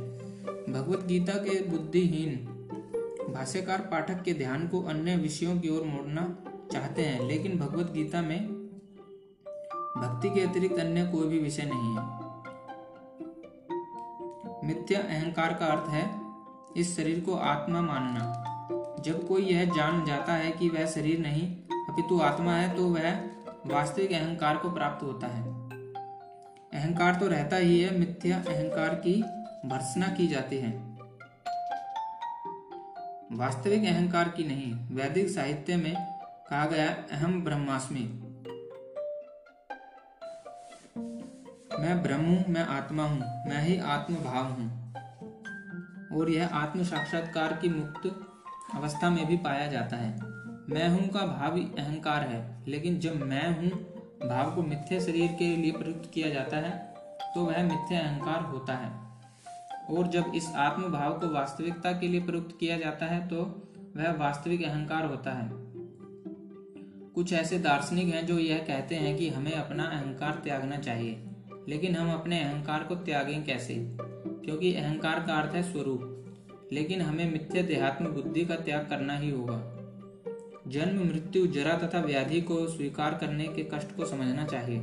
भगवद गीता के बुद्धिहीन भाष्यकार पाठक के ध्यान को अन्य विषयों की ओर मोड़ना चाहते हैं, लेकिन भगवद गीता में भक्ति के अतिरिक्त अन्य कोई भी विषय नहीं है। मिथ्या अहंकार का अर्थ है इस शरीर को आत्मा मानना। जब कोई यह जान जाता है कि वह शरीर नहीं अपितु आत्मा है तो वह वास्तविक अहंकार को प्राप्त होता है। अहंकार तो रहता ही है, मिथ्या अहंकार की भर्त्सना की जाती है, वास्तविक अहंकार की नहीं। वैदिक साहित्य में कहा गया अहम ब्रह्मास्मि, मैं ब्रह्म हूँ, मैं आत्मा हूँ, मैं ही आत्मभाव हूँ। और यह आत्म साक्षात्कार की मुक्त अवस्था में भी पाया जाता है। मैं हूँ का भाव अहंकार है, लेकिन जब मैं हूँ भाव को मिथ्या शरीर के लिए प्रयुक्त किया जाता है तो वह मिथ्या अहंकार होता है। और जब इस आत्म भाव को वास्तविकता के लिए प्रयुक्त किया जाता है तो वह वास्तविक अहंकार होता है। कुछ ऐसे दार्शनिक हैं जो यह कहते हैं कि हमें अपना अहंकार त्यागना चाहिए, लेकिन हम अपने अहंकार को त्यागें कैसे, क्योंकि अहंकार का अर्थ है स्वरूप, लेकिन हमें मिथ्या देहात्म बुद्धि का त्याग करना ही होगा। जन्म, मृत्यु, जरा तथा व्याधि को स्वीकार करने के कष्ट को समझना चाहिए।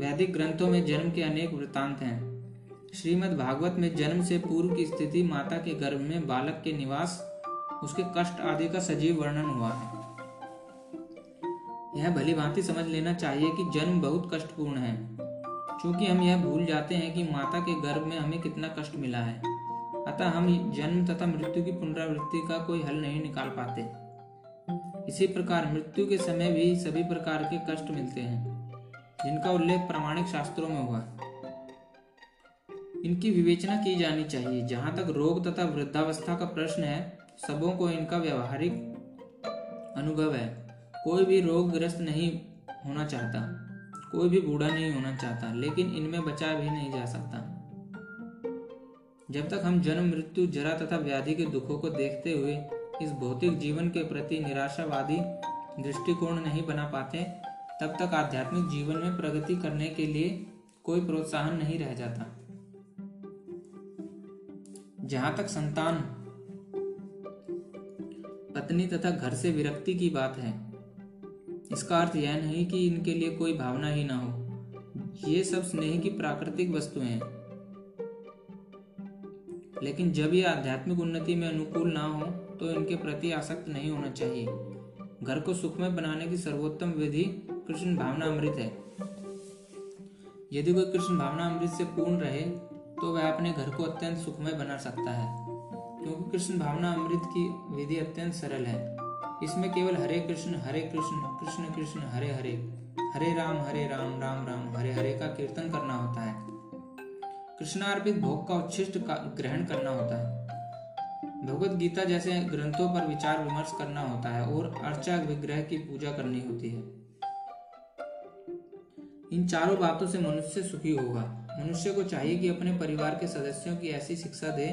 वैदिक ग्रंथों में जन्म के अनेक वृत्तांत हैं। श्रीमद् भागवत में जन्म से पूर्व की स्थिति, माता के गर्भ में बालक के निवास, उसके कष्ट आदि का सजीव वर्णन हुआ है। यह भलीभांति समझ लेना चाहिए कि जन्म बहुत कष्टपूर्ण है। चूंकि हम यह भूल जाते हैं कि माता के गर्भ में हमें कितना कष्ट मिला है, अतः हम जन्म तथा मृत्यु की पुनरावृत्ति का कोई हल नहीं निकाल पाते। इसी प्रकार मृत्यु के समय भी सभी प्रकार के कष्ट मिलते हैं, जिनका उल्लेख प्रामाणिक शास्त्रों में हुआ। इनकी विवेचना की जानी चाहिए। जहाँ तक रोग तथा वृद्धावस्था का प्रश्न है, सबों को इनका व्यवहारिक अनुभव है। कोई भी रोगग्रस्त नहीं होना चाहता, कोई भी बूढ़ा नहीं होना चाहता, लेकिन इनमें बचा भी नहीं जा सकता। जब तक हम जन्म, मृत्यु, जरा तथा व्याधि के दुखों को देखते हुए इस भौतिक जीवन के प्रति निराशावादी दृष्टिकोण नहीं बना पाते, तब तक आध्यात्मिक जीवन में प्रगति करने के लिए कोई प्रोत्साहन नहीं रह जाता। जहाँ तक संतान, पत्नी तथा घर से विरक्ति की बात है, इसका अर्थ यह नहीं कि इनके लिए कोई भावना ही ना हो। ये सब स्नेह की प्राकृतिक वस्तुएं हैं। लेकिन जब ये आध्यात्मिक उन्नति में अनुकूल ना हो तो इनके प्रति आसक्त नहीं होना चाहिए। घर को सुखमय बनाने की सर्वोत्तम विधि कृष्ण भावनामृत है। यदि कोई कृष्ण भावनामृत से पूर्ण रहे तो वह अपने घर को अत्यंत सुखमय बना सकता है, क्योंकि कृष्ण भावनामृत की विधि अत्यंत सरल है। इसमें केवल हरे कृष्ण कृष्ण कृष्ण हरे हरे, हरे राम राम राम हरे हरे का कीर्तन करना होता है। कृष्णार्पित भोग का उच्छिष्ट ग्रहण करना होता है। भगवद गीता जैसे ग्रंथों पर विचार विमर्श करना होता है और अर्चा विग्रह की पूजा करनी होती है। इन चारों बातों से मनुष्य सुखी होगा। मनुष्य को चाहिए कि अपने परिवार के सदस्यों की ऐसी शिक्षा दे।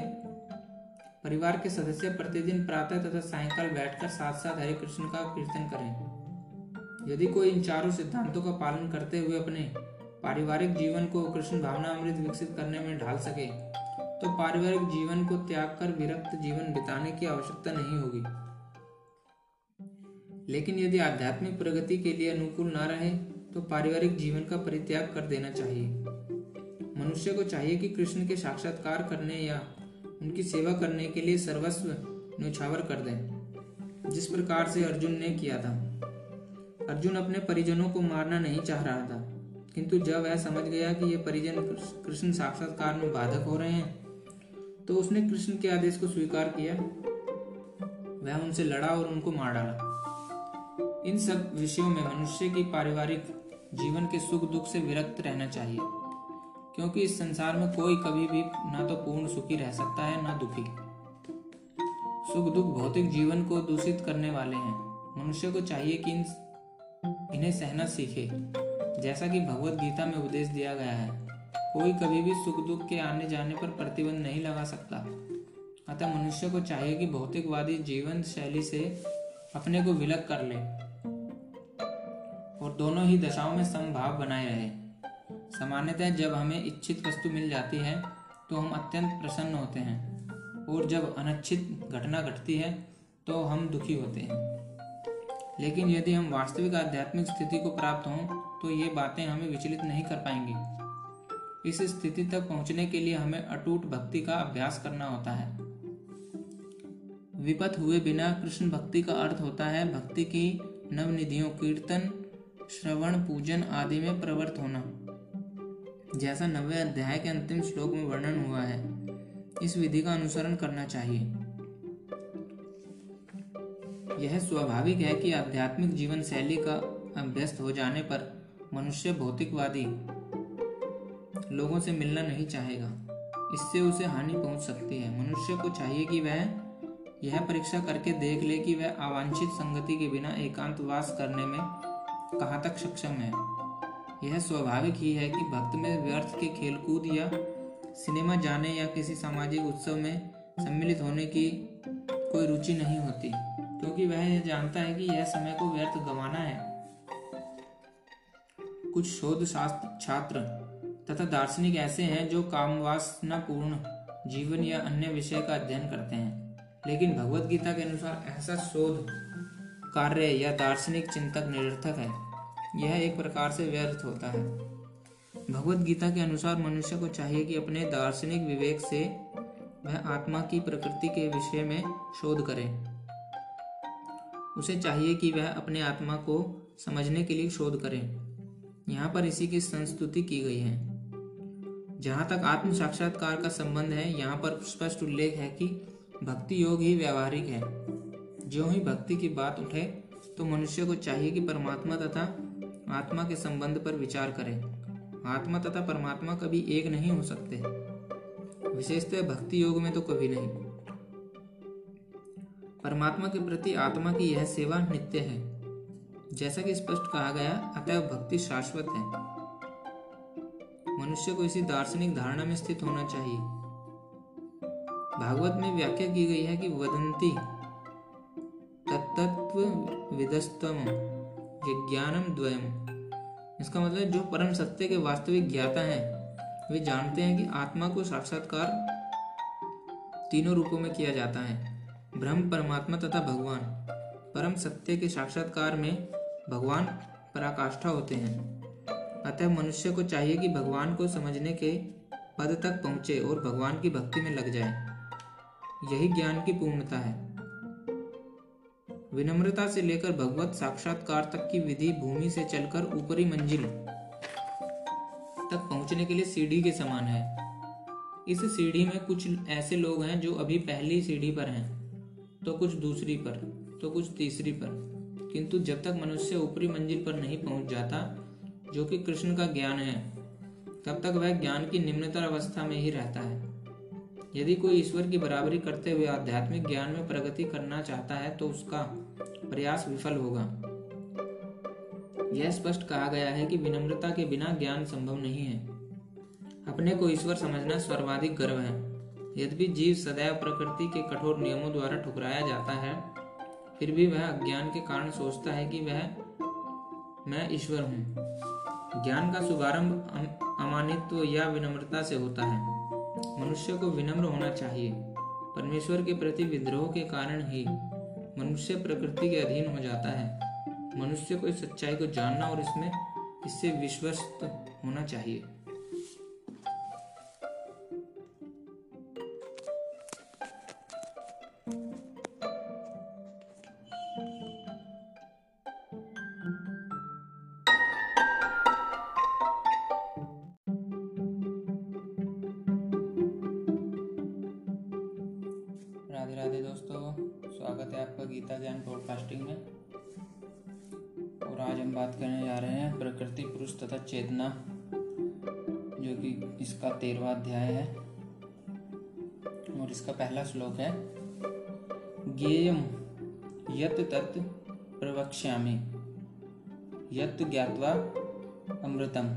परिवार के सदस्य प्रतिदिन प्रातः तथा सायंकाल बैठकर साथ साथ हरे कृष्ण का कीर्तन करें। यदि कोई इन चारों सिद्धांतों का पालन करते हुए अपने पारिवारिक जीवन को कृष्ण भावनामृत विकसित करने में ढाल सके तो पारिवारिक जीवन को त्याग कर विरक्त जीवन बिताने की आवश्यकता नहीं होगी। लेकिन यदि आध्यात्मिक प्रगति के लिए अनुकूल न रहे तो पारिवारिक जीवन का परित्याग कर देना चाहिए। मनुष्य को चाहिए कि कृष्ण के साक्षात्कार करने या उनकी सेवा करने के लिए सर्वस्व न्यौछावर कर दें, जिस प्रकार से अर्जुन ने किया था। अर्जुन अपने परिजनों को मारना नहीं चाह रहा था, किंतु जब वह समझ गया कि ये परिजन कृष्ण साक्षात्कार में बाधक हो रहे हैं तो उसने कृष्ण के आदेश को स्वीकार किया। वह उनसे लड़ा और उनको मार डाला। इन सब विषयों में मनुष्य की पारिवारिक जीवन के सुख दुख से विरक्त रहना चाहिए, क्योंकि इस संसार में कोई कभी भी ना तो पूर्ण सुखी रह सकता है ना दुखी। सुख दुख भौतिक जीवन को दूषित करने वाले हैं। मनुष्य को चाहिए कि इन्हें सहना सीखे, जैसा कि भगवद गीता में उपदेश दिया गया है। कोई कभी भी सुख दुख के आने जाने पर प्रतिबंध नहीं लगा सकता। अतः मनुष्य को चाहिए कि भौतिकवादी जीवन शैली से अपने को विलग कर ले और दोनों ही दशाओं में समभाव बनाए रहे। सामान्यतः जब हमें इच्छित वस्तु मिल जाती है तो हम अत्यंत प्रसन्न होते हैं और जब अनिच्छित घटना घटती है तो हम दुखी होते हैं। लेकिन यदि हम वास्तविक आध्यात्मिक स्थिति को प्राप्त हों तो ये बातें हमें विचलित नहीं कर पाएंगी। इस स्थिति तक पहुंचने के लिए हमें अटूट भक्ति का अभ्यास करना होता है। विपत हुए बिना कृष्ण भक्ति का अर्थ होता है भक्ति की नवनिधियों कीर्तन श्रवण पूजन आदि में प्रवृत्त होना, जैसा 90 अध्याय के अंतिम श्लोक में वर्णन हुआ है। इस विधि का अनुसरण करना चाहिए। यह स्वाभाविक है कि आध्यात्मिक जीवन शैली का अभ्यस्त हो जाने पर मनुष्य भौतिकवादी लोगों से मिलना नहीं चाहेगा। इससे उसे हानि पहुंच सकती है। मनुष्य को चाहिए कि वह यह परीक्षा करके देख ले कि वह अवांछित संगति के बिना एकांतवास करने में कहाँ तक सक्षम है। यह स्वाभाविक ही है कि भक्त में व्यर्थ के खेलकूद या सिनेमा जाने या किसी सामाजिक उत्सव में सम्मिलित होने की कोई रुचि नहीं होती, क्योंकि वह यह जानता है कि यह समय को व्यर्थ गंवाना है। कुछ शोध शास्त्र छात्र तथा दार्शनिक ऐसे हैं जो कामवासनापूर्ण जीवन या अन्य विषय का अध्ययन करते हैं, लेकिन भगवद गीता के अनुसार ऐसा शोध कार्य या दार्शनिक चिंतक निरर्थक है। यह एक प्रकार से व्यर्थ होता है। भगवद गीता के अनुसार मनुष्य को चाहिए कि अपने दार्शनिक विवेक से वह आत्मा की प्रकृति के विषय में शोध करे। उसे चाहिए कि वह अपने आत्मा को समझने के लिए शोध करे। यहाँ पर इसी की संस्तुति की गई है। जहाँ तक आत्म साक्षात्कार का संबंध है, यहाँ पर स्पष्ट उल्लेख है कि भक्ति योग ही व्यावहारिक है। जो ही भक्ति की बात उठे तो मनुष्य को चाहिए कि परमात्मा तथा आत्मा के संबंध पर विचार करें। आत्मा तथा परमात्मा कभी एक नहीं हो सकते, विशेषतः भक्ति योग में तो कभी नहीं। परमात्मा के प्रति आत्मा की यह सेवा नित्य है, जैसा कि स्पष्ट कहा गया। अतः भक्ति शाश्वत है। मनुष्य को इसी दार्शनिक धारणा में स्थित होना चाहिए। भागवत में व्याख्या की गई है कि वदन्ति तत्तत्व विदस्तम ज्ञानम द्वयम्। इसका मतलब जो परम सत्य के वास्तविक ज्ञाता हैं, वे जानते हैं कि आत्मा को साक्षात्कार तीनों रूपों में किया जाता है, ब्रह्म परमात्मा तथा भगवान। परम सत्य के साक्षात्कार में भगवान पराकाष्ठा होते हैं। अतः मनुष्य को चाहिए कि भगवान को समझने के पद तक पहुंचे और भगवान की भक्ति में लग जाए। यही ज्ञान की पूर्णता है। विनम्रता से लेकर भगवत साक्षात्कार तक की विधि भूमि से चलकर ऊपरी मंजिल तक पहुंचने के लिए सीढ़ी के समान है। इस सीढ़ी में कुछ ऐसे लोग हैं जो अभी पहली सीढ़ी पर हैं, तो कुछ दूसरी पर, तो कुछ तीसरी पर, किंतु जब तक मनुष्य ऊपरी मंजिल पर नहीं पहुंच जाता जो कि कृष्ण का ज्ञान है, तब तक वह ज्ञान की निम्नतर अवस्था में ही रहता है। यदि कोई ईश्वर की बराबरी करते हुए आध्यात्मिक ज्ञान में प्रगति करना चाहता है तो उसका प्रयास विफल होगा। यह स्पष्ट कहा गया है कि विनम्रता के बिना ज्ञान संभव नहीं है। अपने को ईश्वर समझना सर्वाधिक गर्व है। यद्यपि जीव सदैव प्रकृति के कठोर नियमों द्वारा ठुकराया जाता है, फिर भी वह अज्ञान के कारण सोचता है कि वह मैं ईश्वर हूँ। ज्ञान का शुभारंभ अमानित्व या विनम्रता से होता है। मनुष्य को विनम्र होना चाहिए। परमेश्वर के प्रति विद्रोह के कारण ही मनुष्य प्रकृति के अधीन हो जाता है। मनुष्य को इस सच्चाई को जानना और इससे विश्वस्त होना चाहिए। स्वागत है आपका गीता ज्ञान पॉडकास्टिंग में। और आज हम बात करने जा रहे हैं प्रकृति पुरुष तथा चेतना, जो कि इसका 13वां अध्याय है और इसका पहला श्लोक है ज्ञेयम यत् तत् प्रवक्ष्यामि यत् ज्ञात्वा अमृतम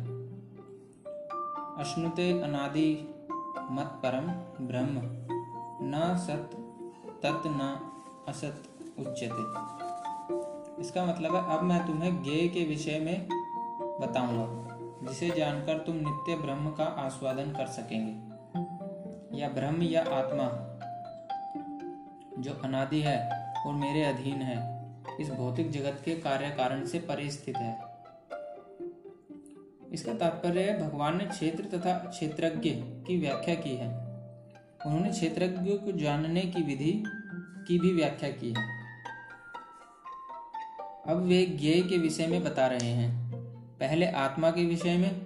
अश्नुते अनादि मत् परम ब्रह्म न सत् तत् न असत उच्यते। इसका मतलब है अब मैं तुम्हें ज्ञेय के विषय में बताऊंगा, जिसे जानकर तुम नित्य ब्रह्म का आस्वादन कर सकेंगे, या ब्रह्म या आत्मा जो अनादि है और मेरे अधीन है, इस भौतिक जगत के कार्य कारण से परे स्थित है। इसका तात्पर्य भगवान ने क्षेत्र तथा क्षेत्रज्ञ की व्याख्या की है। उन्होंने क्षेत्रज्ञ को जानने की विधि की भी व्याख्या की है। अब वे ज्ञेय के विषय में बता रहे हैं, पहले आत्मा के विषय में,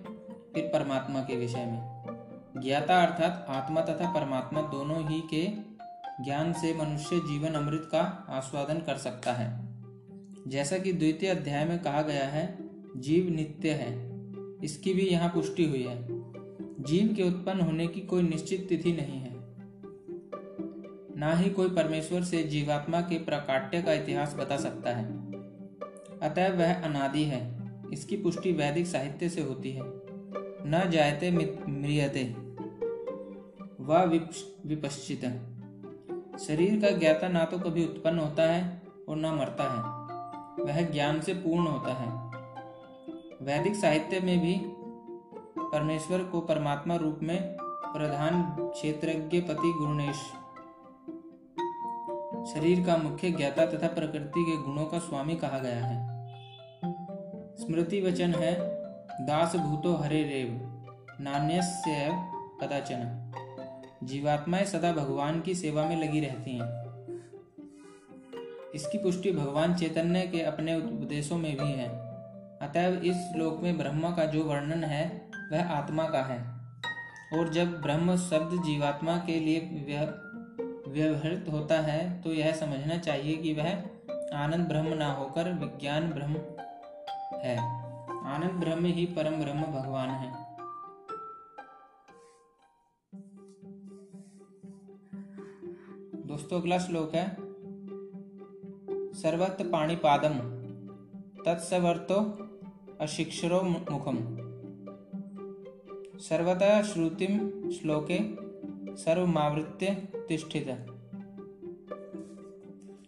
फिर परमात्मा के विषय में। ज्ञाता अर्थात आत्मा तथा परमात्मा दोनों ही के ज्ञान से मनुष्य जीवन अमृत का आस्वादन कर सकता है। जैसा कि द्वितीय अध्याय में कहा गया है, जीव नित्य है, इसकी भी यहाँ पुष्टि हुई है। जीव के उत्पन्न होने की कोई निश्चित तिथि नहीं है, ना ही कोई परमेश्वर से जीवात्मा के प्राकट्य का इतिहास बता सकता है। अतः वह अनादि है। इसकी पुष्टि वैदिक साहित्य से होती है। न जायते म्रियते वा विपश्चित। शरीर का ज्ञाता ना तो कभी उत्पन्न होता है और ना मरता है। वह ज्ञान से पूर्ण होता है। वैदिक साहित्य में भी परमेश्वर को परमात्मा रूप में प्रधान क्षेत्रज्ञ पति गुरुनेश, शरीर का मुख्य ज्ञाता तथा प्रकृति के गुणों का स्वामी कहा गया है। स्मृति वचन है दास भूतो हरे रेव नान्यस्यैव कदाचन। जीवात्माएं सदा भगवान की सेवा में लगी रहती हैं। इसकी पुष्टि भगवान चैतन्य के अपने उपदेशों में भी है। अतएव इस श्लोक में ब्रह्मा का जो वर्णन है वह आत्मा का है। और जब ब्रह्म शब्द जीवात्मा के लिए व्यवहृत होता है तो यह समझना चाहिए कि वह आनंद ब्रह्म ना होकर विज्ञान ब्रह्म है। आनंद ब्रह्म ही परम ब्रह्म भगवान है। दोस्तों, अगला श्लोक है सर्वत पाणिपादम तत्सवर्तो अशिक्षरो मुखम। सर्वतः श्रुतिम श्लोके सर्वमावृत्य तिष्ठित।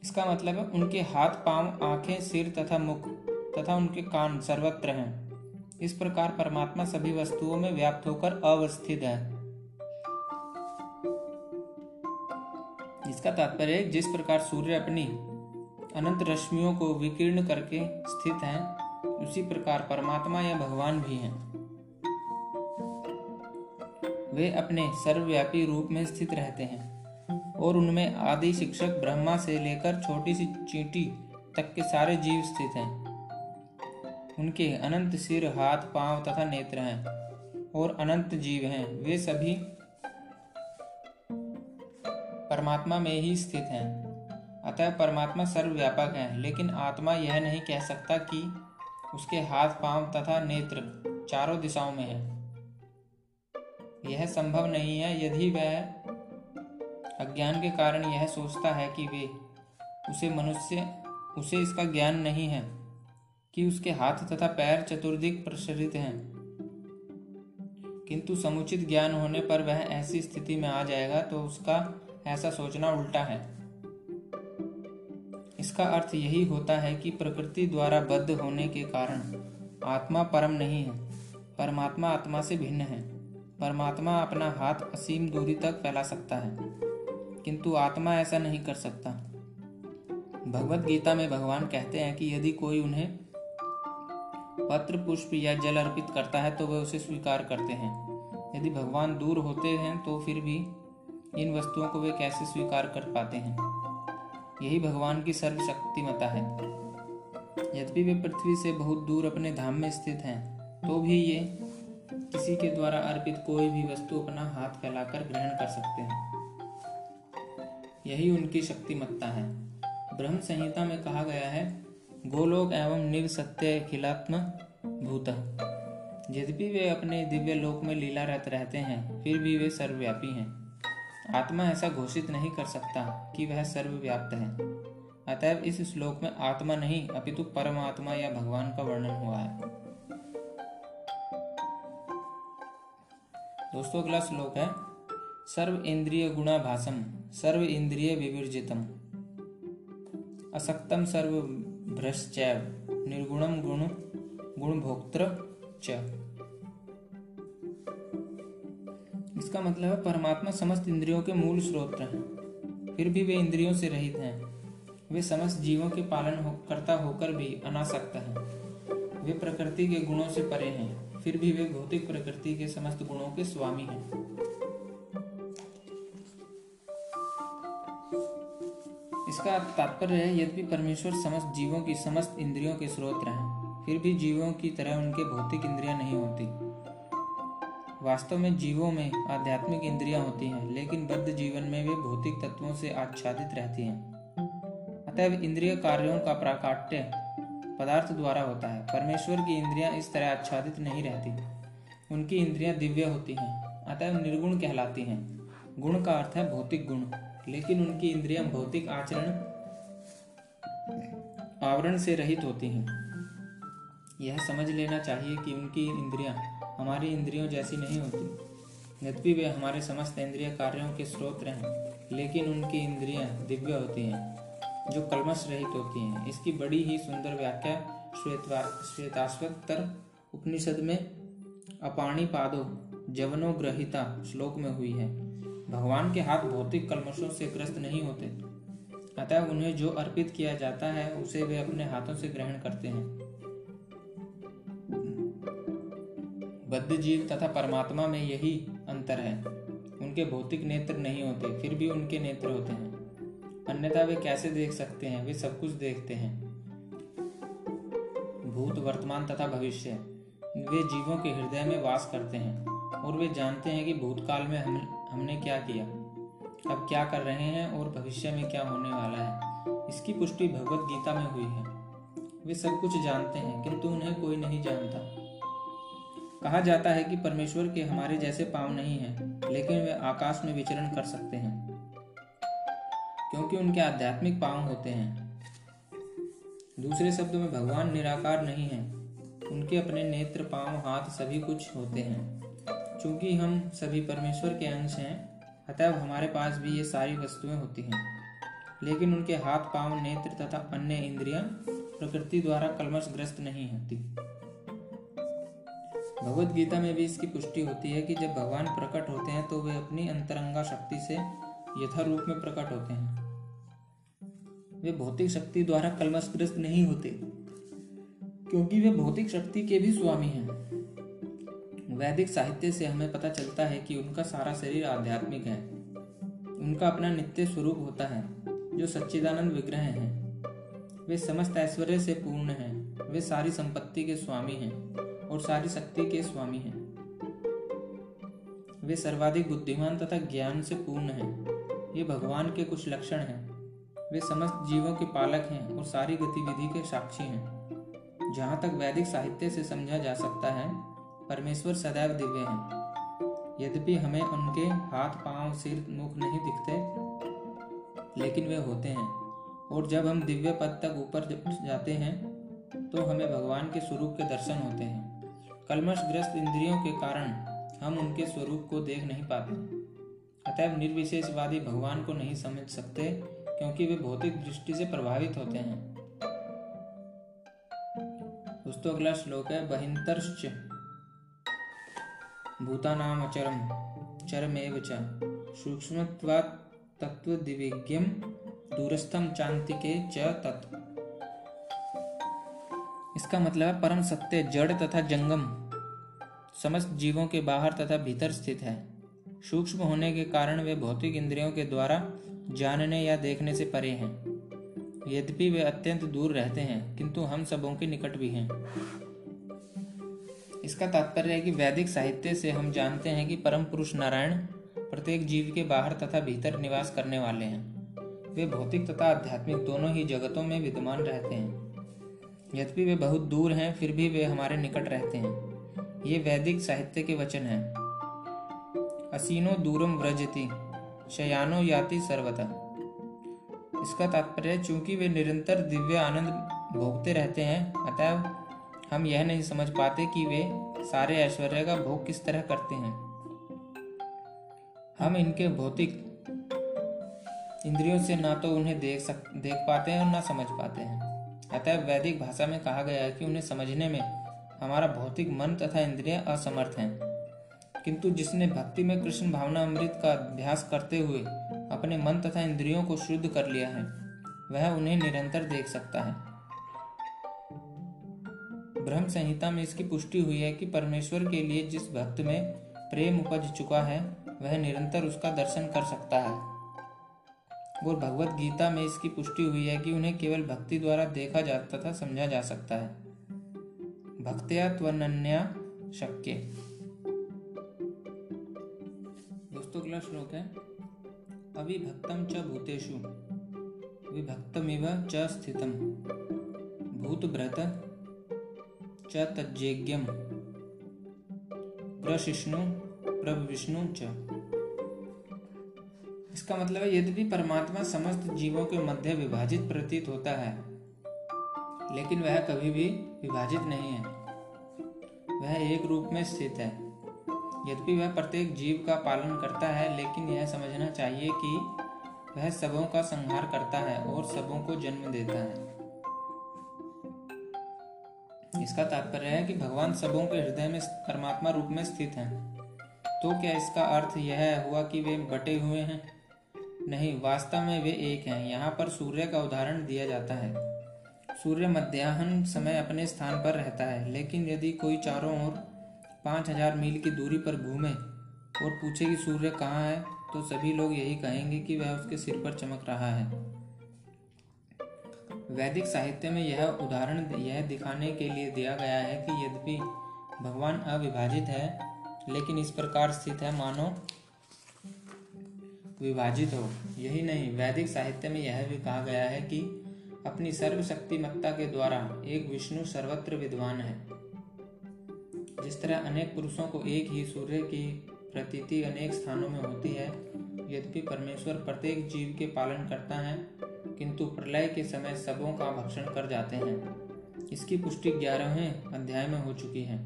इसका मतलब है उनके हाथ, पांव, आंखें, सिर तथा मुख तथा उनके कान सर्वत्र हैं। इस प्रकार परमात्मा सभी वस्तुओं में व्याप्त होकर अवस्थित है। इसका तात्पर्य जिस प्रकार सूर्य अपनी अनंत रश्मियों को विकीर्ण करके स्थित है, उसी प्रकार परमात्मा या भगवान भी हैं। वे अपने सर्वव्यापी रूप में स्थित रहते हैं और उनमें आदि शिक्षक ब्रह्मा से लेकर छोटी सी चींटी तक के सारे जीव स्थित हैं। उनके अनंत सिर, हाथ, पांव तथा नेत्र हैं और अनंत जीव हैं। वे सभी परमात्मा में ही स्थित हैं। अतः परमात्मा सर्वव्यापक है, लेकिन आत्मा यह नहीं कह सकता कि उसके हाथ, पांव तथा नेत्र चारों दिशाओं में है। यह संभव नहीं है। यदि वह अज्ञान के कारण यह सोचता है कि वे उसे इसका ज्ञान नहीं है कि उसके हाथ तथा पैर चतुर्दिक प्रसरित हैं, किंतु समुचित ज्ञान होने पर वह ऐसी स्थिति में आ जाएगा तो उसका ऐसा सोचना उल्टा है। इसका अर्थ यही होता है कि प्रकृति द्वारा बद्ध होने के कारण आत्मा परम नहीं है। परमात्मा आत्मा से भिन्न है। परमात्मा अपना हाथ असीम दूरी तक फैला सकता है, किंतु आत्मा ऐसा नहीं कर सकता। भगवद गीता में भगवान कहते हैं कि यदि कोई उन्हें पत्र, पुष्प या जल अर्पित करता है तो वे उसे स्वीकार करते हैं। यदि भगवान दूर होते हैं तो फिर भी इन वस्तुओं को वे कैसे स्वीकार कर पाते हैं? यही भगवान की सर्वशक्तिमता है। यद्यपि वे पृथ्वी से बहुत दूर अपने धाम में स्थित हैं, तो भी ये किसी के द्वारा अर्पित कोई भी वस्तु अपना हाथ फैलाकर ग्रहण कर सकते हैं। यही उनकी शक्तिमत्ता है। ब्रह्म संहिता में कहा गया है, गोलोक एवं निवसत्य अखिलात्म भूत। यद्यपि वे अपने दिव्य लोक में लीलारत रहते हैं, फिर भी वे सर्वव्यापी हैं। आत्मा ऐसा घोषित नहीं कर सकता कि वह सर्वव्याप्त है। अतएव इस श्लोक में आत्मा नहीं अपितु परमात्मा या भगवान का वर्णन हुआ है। दोस्तों, अगला श्लोक है सर्व इंद्रिय गुणाभासम सर्व इंद्रिय विवर्जितम असक्तम सर्व भ्रश्चैव निर्गुणम गुणभोक्तृ च। इसका मतलब है परमात्मा समस्त इंद्रियों के मूल स्रोत हैं, फिर भी वे इंद्रियों से रहित हैं। वे समस्त जीवों के पालनकर्ता होकर भी अनासक्त हैं। वे प्रकृति के गुणों से परे हैं, फिर भी वे भौतिक प्रकृति के समस्त गुणों के स्वामी हैं। इसका तात्पर्य है, यद्यपि परमेश्वर समस्त जीवों की समस्त इंद्रियों के स्रोत हैं, फिर भी जीवों की तरह उनके भौतिक इंद्रियां नहीं होती। वास्तव में जीवों में आध्यात्मिक इंद्रियां होती हैं, लेकिन बद्ध जीवन में वे भौतिक तत्वों से आच्छादित रहती हैं। अतः इंद्रिय कार्यों का प्राकाट्य पदार्थ द्वारा होता है। परमेश्वर की इंद्रियां इस तरह आच्छादित नहीं रहती। उनकी इंद्रियां दिव्य होती हैं, अतः निर्गुण कहलाती हैं। गुण का अर्थ है भौतिक गुण, लेकिन उनकी इंद्रियां भौतिक आचरण आवरण से रहित होती हैं। यह समझ लेना चाहिए कि उनकी इंद्रियां हमारी इंद्रियों जैसी नहीं होती। यद्यपि वे हमारे समस्त इंद्रिय कार्यों के स्रोत हैं, लेकिन उनकी इंद्रियां दिव्य होती हैं, जो कलमश रहित होती हैं। इसकी बड़ी ही सुंदर व्याख्या श्वेताश्वतर उपनिषद में अपाणी पादो जवनो ग्रहिता श्लोक में हुई है। भगवान के हाथ भौतिक कलमशों से ग्रस्त नहीं होते, अतः उन्हें जो अर्पित किया जाता है उसे वे अपने हाथों से ग्रहण करते हैं। बद्ध जीव तथा परमात्मा में यही अंतर है। उनके भौतिक नेत्र नहीं होते, फिर भी उनके नेत्र होते हैं, अन्यथा वे कैसे देख सकते हैं? वे सब कुछ देखते हैं, भूत, वर्तमान तथा भविष्य। वे जीवों के हृदय में वास करते हैं और वे जानते हैं कि भूतकाल में हमने क्या किया, अब क्या कर रहे हैं और भविष्य में क्या होने वाला है। इसकी पुष्टि भगवद गीता में हुई है। वे सब कुछ जानते हैं, किंतु उन्हें कोई नहीं जानता। कहा जाता है कि परमेश्वर के हमारे जैसे पांव नहीं हैं, लेकिन वे आकाश में विचरण कर सकते हैं, क्योंकि उनके आध्यात्मिक पांव होते हैं। दूसरे शब्दों में भगवान निराकार नहीं है। उनके अपने नेत्र, पांव, हाथ सभी कुछ होते हैं। चूंकि हम सभी परमेश्वर के अंश हैं, अतः हमारे पास भी ये सारी वस्तुएं होती हैं, लेकिन उनके हाथ, पांव, नेत्र तथा अन्य इंद्रियां प्रकृति द्वारा कलमशग्रस्त नहीं होती। भगवद गीता में भी इसकी पुष्टि होती है कि जब भगवान प्रकट होते हैं तो वे अपनी अंतरंगा शक्ति से यथा रूप में प्रकट होते हैं। वे भौतिक शक्ति द्वारा कलमशग्रस्त नहीं होते, क्योंकि वे भौतिक शक्ति के भी स्वामी हैं। वैदिक साहित्य से हमें पता चलता है कि उनका सारा शरीर आध्यात्मिक है। उनका अपना नित्य स्वरूप होता है जो सच्चिदानंद विग्रह हैं। वे समस्त ऐश्वर्य से पूर्ण हैं। वे सारी संपत्ति के स्वामी हैं और सारी शक्ति के स्वामी हैं। वे सर्वाधिक बुद्धिमान तथा ज्ञान से पूर्ण हैं। ये भगवान के कुछ लक्षण हैं। वे समस्त जीवों के पालक हैं और सारी गतिविधि के साक्षी हैं। जहाँ तक वैदिक साहित्य से समझा जा सकता है, परमेश्वर सदैव दिव्य हैं। यद्यपि हमें उनके हाथ, पांव, सिर, मुख नहीं दिखते, लेकिन वे होते हैं। और जब हम दिव्य पद तक ऊपर जाते हैं तो हमें भगवान के स्वरूप के दर्शन होते हैं। कलमशग्रस्त इंद्रियों के कारण हम उनके स्वरूप को देख नहीं पाते। अतएव निर्विशेषवादी भगवान को नहीं समझ सकते, क्योंकि वे भौतिक दृष्टि से प्रभावित होते हैं। दोस्तों, अगला श्लोक है बहिंतरश्च भूतानाम अचरम चरमेव च सूक्ष्मत्वात् तत्वदिविज्ञं दूरस्थं चान्तिके च तत्। इसका मतलब है परम सत्य जड़ तथा जंगम समस्त जीवों के बाहर तथा भीतर स्थित है। सूक्ष्म होने के कारण वे भौतिक इंद्रियों के द्वारा जानने या देखने से परे हैं। यद्यपि वे अत्यंत दूर रहते हैं, किंतु हम सबों के निकट भी हैं। इसका तात्पर्य है कि वैदिक साहित्य से हम जानते हैं कि परम पुरुष नारायण प्रत्येक जीव के बाहर तथा भीतर निवास करने वाले हैं। वे भौतिक तथा आध्यात्मिक दोनों ही जगतों में विद्यमान रहते हैं। यद्यपि वे बहुत दूर हैं, फिर भी वे हमारे निकट रहते हैं। ये वैदिक साहित्य के वचन हैं। असीनो दूरम व्रजति शयानो याति सर्वता। इसका तात्पर्य, चूंकि वे निरंतर दिव्य आनंद भोगते रहते हैं, अतएव हम यह नहीं समझ पाते कि वे सारे ऐश्वर्य का भोग किस तरह करते हैं। हम इनके भौतिक इंद्रियों से ना तो उन्हें देख पाते हैं और ना समझ पाते हैं। अतः वैदिक भाषा में कहा गया है कि उन्हें समझने में हमारा भौतिक मन तथा इंद्रियां असमर्थ हैं। किंतु जिसने भक्ति में कृष्ण भावनामृत का अभ्यास करते हुए अपने मन तथा इंद्रियों को शुद्ध कर लिया है, वह उन्हें निरंतर देख सकता है। ब्रह्म संहिता में इसकी पुष्टि हुई है कि परमेश्वर के लिए जिस भक्त में प्रेम उपज चुका है, वह निरंतर उसका दर्शन कर सकता है। और भगवद गीता में इसकी पुष्टि हुई है कि उन्हें केवल भक्ति द्वारा देखा जाता था, समझा जा सकता है। भक्त्या त्वनन्या शक्य। दोस्तों, अगला श्लोक है अविभक्तम च भूतेषु विभक्तमिव च स्थितम भूतभृत च तज्ज्ञम प्रशिष्णु प्रविष्णु च। इसका मतलब है, यद्यपि परमात्मा समस्त जीवों के मध्य विभाजित प्रतीत होता है, लेकिन वह कभी भी विभाजित नहीं है। वह एक रूप में स्थित है। यद्यपि वह प्रत्येक जीव का पालन करता है, लेकिन यह समझना चाहिए कि वह सबों का संहार करता है और सबों को जन्म देता है। इसका तात्पर्य है कि भगवान सबों के हृदय में परमात्मा रूप में स्थित हैं। तो क्या इसका अर्थ यह हुआ कि वे बटे हुए हैं? नहीं, वास्तव में वे एक हैं। यहाँ पर सूर्य का उदाहरण दिया जाता है। सूर्य मध्याह्न समय अपने स्थान पर रहता है, लेकिन यदि कोई चारों ओर 5000 मील की दूरी पर घूमे और पूछे कि सूर्य कहाँ है, तो सभी लोग यही कहेंगे कि वह उसके सिर पर चमक रहा है। वैदिक साहित्य में यह उदाहरण यह दिखाने के लिए दिया गया है कि यद्यपि भगवान अविभाजित है, लेकिन इस प्रकार स्थित है मानो विभाजित हो। यही नहीं, वैदिक साहित्य में यह भी कहा गया है कि अपनी सर्वशक्तिमत्ता के द्वारा एक विष्णु सर्वत्र विद्वान है। जिस तरह अनेक पुरुषों को एक ही सूर्य की प्रतीति अनेक स्थानों में होती है, यद्यपि परमेश्वर प्रत्येक जीव के पालन करता है, किंतु प्रलय के समय सबों का भक्षण कर जाते हैं। इसकी पुष्टि 11वें अध्याय में हो चुकी है,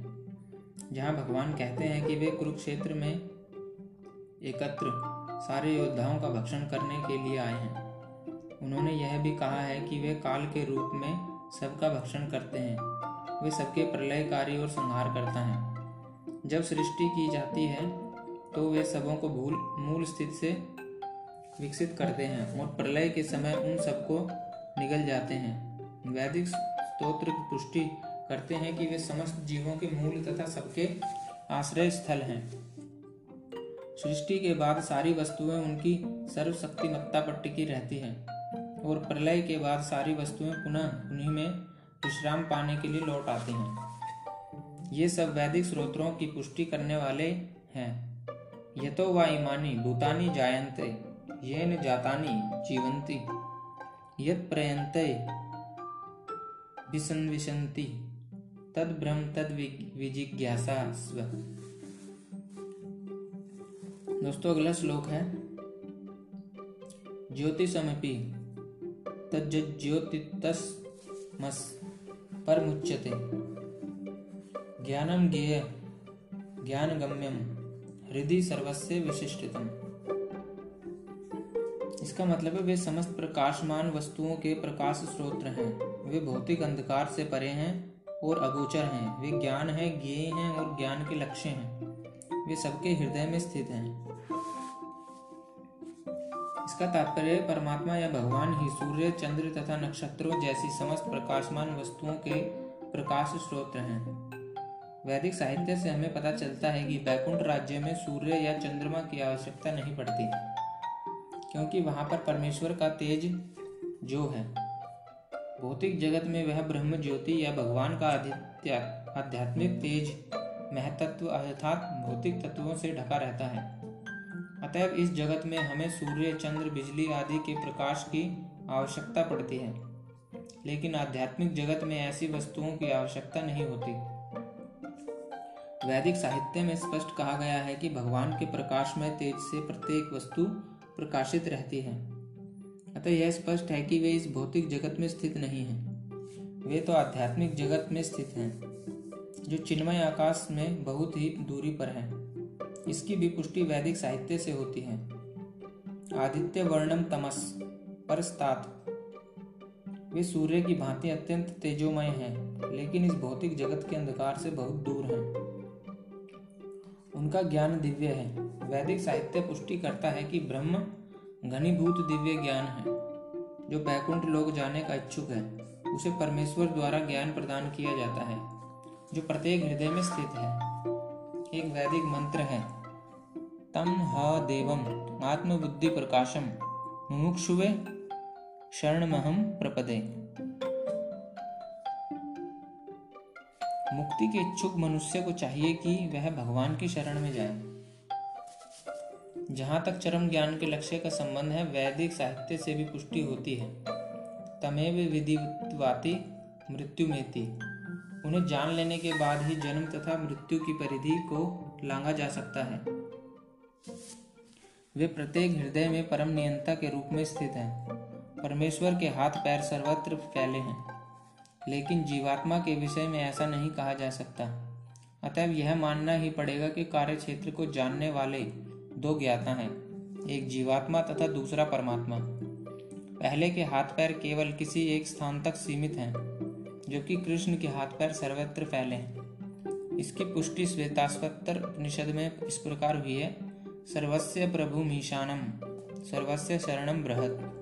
जहाँ भगवान कहते हैं कि वे कुरुक्षेत्र में एकत्र सारे योद्धाओं का भक्षण करने के लिए आए हैं। उन्होंने यह भी कहा है कि वे काल के रूप में सबका भक्षण करते हैं। वे सबके प्रलयकारी और संहार करता है। जब सृष्टि की जाती है तो वे सबों को मूल स्थिति से विकसित करते हैं और प्रलय के समय उन सबको निगल जाते हैं। वैदिक स्तोत्र की पुष्टि करते हैं कि वे समस्त जीवों के मूल तथा सबके आश्रय स्थल हैं। सृष्टि के बाद सारी वस्तुएं उनकी सर्वशक्तिमत्ता पर टिकी रहती है और प्रलय के बाद सारी वस्तुएं पुनः उन्हीं में विश्राम पाने के लिए लौट आती हैं। ये सब वैदिक स्रोत्रों की पुष्टि करने वाले हैं। यतो वा इमानी भूतानि जायन्ते येन जातानि जीवन्ति यत् प्रयन्ते विसंविशन्ति तद ब्रह्म तद विजिज्ञासा स्व। दोस्तों, अगला श्लोक है ज्योतिषमपि तज्ज्योतिस्तमस् परमुच्यते ज्ञानं ज्ञेय ज्ञानगम्यं हृदि सर्वस्य विशिष्टतम। इसका मतलब है वे समस्त प्रकाशमान वस्तुओं के प्रकाश स्रोत हैं। वे भौतिक अंधकार से परे हैं और अगोचर हैं। वे ज्ञान हैं, ज्ञेय हैं और ज्ञान के लक्ष्य हैं। वे सबके हृदय में स्थित हैं। इसका तात्पर्य परमात्मा या भगवान ही सूर्य, चंद्र तथा नक्षत्रों जैसी समस्त प्रकाशमान वस्तुओं के प्रकाश स्रोत हैं। वैदिक साहित्य से हमें पता चलता है कि वैकुंठ राज्य में सूर्य या चंद्रमा की आवश्यकता नहीं पड़ती, क्योंकि वहां पर परमेश्वर का तेज जो है। भौतिक जगत में वह ब्रह्म ज्योति या भगवान का आध्यात्मिक तेज महतत्व अर्थात भौतिक तत्वों से ढका रहता है। अतएव इस जगत में हमें सूर्य, चंद्र, बिजली आदि के प्रकाश की आवश्यकता पड़ती है, लेकिन आध्यात्मिक जगत में ऐसी वस्तुओं की आवश्यकता नहीं होती। वैदिक साहित्य में स्पष्ट कहा गया है कि भगवान के प्रकाश में तेज से प्रत्येक वस्तु प्रकाशित रहती है। अतः यह स्पष्ट है कि वे इस भौतिक जगत में स्थित नहीं हैं। वे तो आध्यात्मिक जगत में स्थित हैं, जो चिन्मय आकाश में बहुत ही दूरी पर है। इसकी भी पुष्टि वैदिक साहित्य से होती है। आदित्य वर्णम तमस परस्तात। वे सूर्य की भांति अत्यंत तेजोमय हैं, लेकिन इस भौतिक जगत के अंधकार से बहुत दूर हैं। उनका ज्ञान दिव्य है। वैदिक साहित्य पुष्टि करता है कि ब्रह्म घनीभूत दिव्य ज्ञान है, जो वैकुंठ लोक जाने का इच्छुक है। उसे परमेश्वर द्वारा ज्ञान प्रदान किया जाता है, जो प्रत्येक हृदय में स्थित है। एक वैदिक मंत्र है, तम ह देवम आत्मबुद्धि प्रकाशम मुमुक्षुवे शरणमहम प्रपदे। मुक्ति के इच्छुक मनुष्य को चाहिए कि वह भगवान की शरण में जाए। जहां तक चरम ज्ञान के लक्ष्य का संबंध है, वैदिक साहित्य से भी पुष्टि होती है। तमेव विदित्वाति मृत्युमेति। उन्हें जान लेने के बाद ही जन्म तथा मृत्यु की परिधि को लांघा जा सकता है। वे प्रत्येक हृदय में परम नियंता के रूप में स्थित हैं। परमेश्वर के हाथ पैर सर्वत्र फैले हैं, लेकिन जीवात्मा के विषय में ऐसा नहीं कहा जा सकता। अतएव यह मानना ही पड़ेगा कि कार्य क्षेत्र को जानने वाले दो ज्ञाता हैं, एक जीवात्मा तथा दूसरा परमात्मा। पहले के हाथ पैर केवल किसी एक स्थान तक सीमित हैं, जबकि कृष्ण के हाथ पैर सर्वत्र फैले हैं। इसकी पुष्टि श्वेताश्वतर उपनिषद में इस प्रकार हुई है, सर्वस्य प्रभु मीशानम सर्वस्य शरणम बृहत।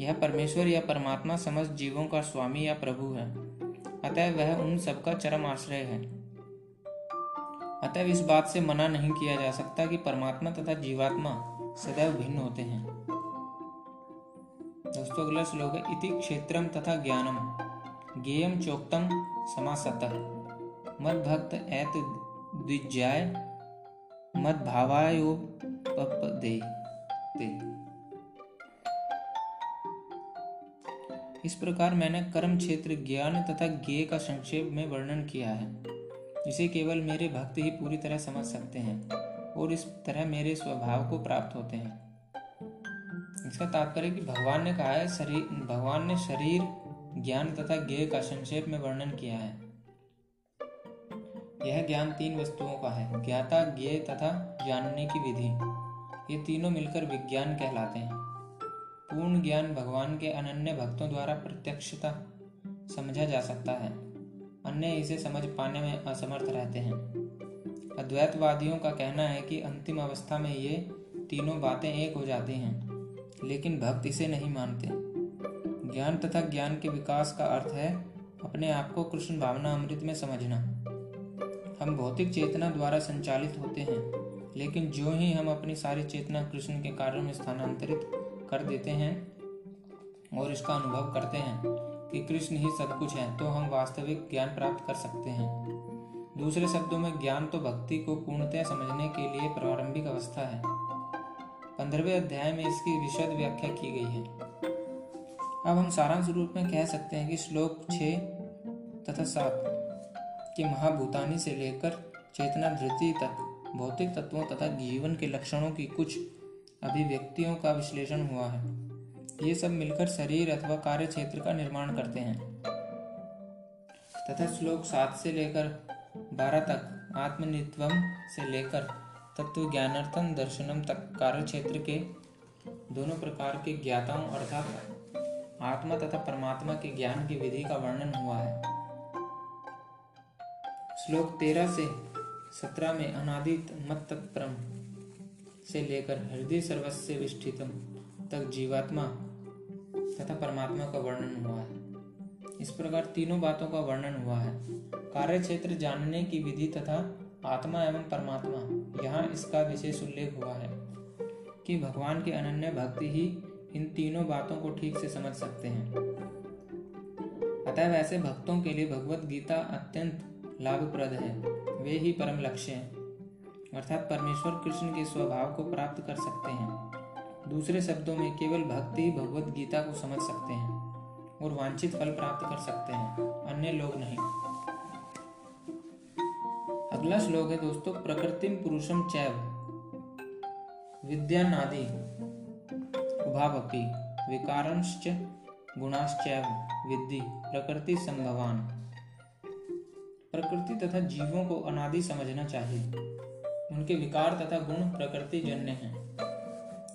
यह परमेश्वर या परमात्मा समस्त जीवों का स्वामी या प्रभु है, अतः वह उन सबका चरम आश्रय है। अतः इस बात से मना नहीं किया जा सकता कि परमात्मा तथा जीवात्मा सदैव भिन्न होते हैं। दोस्तों, अगला श्लोक है, इति क्षेत्रम तथा ज्ञानम गेयम चोक्तम समासतः मद्भक्त ऐत द्विज्याय मद्भावायोपपद्यते। इस प्रकार मैंने कर्म क्षेत्र, ज्ञान तथा ज्ञेय का संक्षेप में वर्णन किया है। इसे केवल मेरे भक्त ही पूरी तरह समझ सकते हैं और इस तरह मेरे स्वभाव को प्राप्त होते हैं। इसका तात्पर्य कि भगवान ने कहा है, भगवान ने शरीर ज्ञान तथा ज्ञेय का संक्षेप में वर्णन किया है। यह ज्ञान तीन वस्तुओं का है, ज्ञाता, ज्ञेय तथा जानने की विधि। ये तीनों मिलकर विज्ञान कहलाते हैं। पूर्ण ज्ञान भगवान के अनन्य भक्तों द्वारा प्रत्यक्षता समझा जा सकता है, अन्य इसे समझ पाने में असमर्थ रहते हैं। अद्वैतवादियों का कहना है कि अंतिम अवस्था में ये तीनों बातें एक हो जाती हैं, लेकिन भक्त इसे नहीं मानते। ज्ञान तथा ज्ञान के विकास का अर्थ है अपने आप को कृष्ण भावनामृत में समझना। हम भौतिक चेतना द्वारा संचालित होते हैं, लेकिन जो ही हम अपनी सारी चेतना कृष्ण के कार्यों में स्थानांतरित कर देते हैं और इसका अनुभव करते हैं कि कृष्ण ही सब कुछ है, तो हम वास्तविक ज्ञान प्राप्त कर सकते हैं। दूसरे शब्दों में ज्ञान तो भक्ति को पूर्णतः समझने के लिए प्रारंभिक अवस्था है। 15वें अध्याय में इसकी विशद व्याख्या की गई है। अब हम सारांश रूप में कह सकते हैं कि श्लोक 6 तथा 7 के महाभूतानी से लेकर चेतना धृति तक भौतिक तत्वों तथा जीवन के लक्षणों की कुछ अभिव्यक्तियों का विश्लेषण हुआ है। ये सब मिलकर शरीर अथवा कार्य क्षेत्र का निर्माण करते हैं तथा श्लोक 7 से लेकर 12 तक आत्मनित्वम से लेकर तत्व ज्ञानार्थम दर्शनम तक कार्य क्षेत्र के दोनों प्रकार के ज्ञाताओं अर्थात आत्मा तथा परमात्मा के ज्ञान की विधि का वर्णन हुआ है। श्लोक 13 से 17 में अनादित मत तत्परम से लेकर हृदय सर्वस्य विष्ठितम तक जीवात्मा तथा परमात्मा का वर्णन हुआ है। इस प्रकार तीनों बातों का वर्णन हुआ है। कार्य क्षेत्र जानने की विधि तथा आत्मा एवं परमात्मा, यहाँ इसका विशेष उल्लेख हुआ है कि भगवान के अनन्य भक्त ही इन तीनों बातों को ठीक से समझ सकते हैं। अतः वैसे भक्तों के लिए भगवद गीता अत्यंत लाभप्रद है। वे ही परम लक्ष्य हैं अर्थात परमेश्वर कृष्ण के स्वभाव को प्राप्त कर सकते हैं। दूसरे शब्दों में केवल भक्त ही भगवद गीता को समझ सकते हैं और वांछित फल प्राप्त कर सकते हैं, अन्य लोग नहीं। अगला श्लोक है दोस्तों, प्रकृतिम पुरुषम चैव विद्यानादि उभावपि विकारांश्च गुणांश्चैव विद्धि प्रकृति संभवान। प्रकृति तथा जीवों को अनादि समझना चाहिए। उनके विकार तथा गुण प्रकृति जन्य हैं।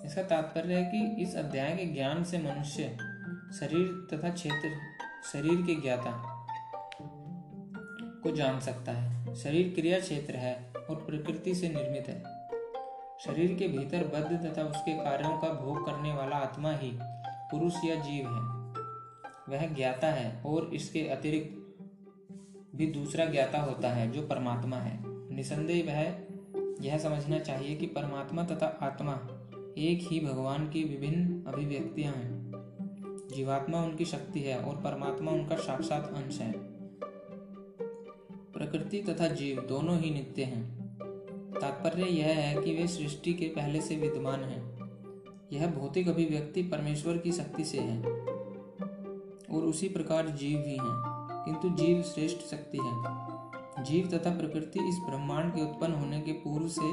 इसका तात्पर्य है कि इस अध्याय के ज्ञान से मनुष्य शरीर तथा क्षेत्र शरीर के ज्ञाता को जान सकता है। शरीर क्रिया क्षेत्र है और प्रकृति से निर्मित है। शरीर के भीतर बद्ध तथा उसके कार्यों का भोग करने वाला आत्मा ही पुरुष या जीव है। वह ज्ञाता है और इसके अतिरिक्त भी दूसरा ज्ञाता होता है जो परमात्मा है। निसंदेह वह यह समझना चाहिए कि परमात्मा तथा आत्मा एक ही भगवान की विभिन्न अभिव्यक्तियां हैं। जीवात्मा उनकी शक्ति है और परमात्मा उनका साक्षात अंश है। प्रकृति तथा जीव दोनों ही नित्य हैं। तात्पर्य यह है कि वे सृष्टि के पहले से विद्यमान हैं। यह भौतिक अभिव्यक्ति परमेश्वर की शक्ति से है और उसी प्रकार जीव भी हैं, किंतु जीव श्रेष्ठ शक्ति है। जीव तथा प्रकृति इस ब्रह्मांड के उत्पन्न होने के पूर्व से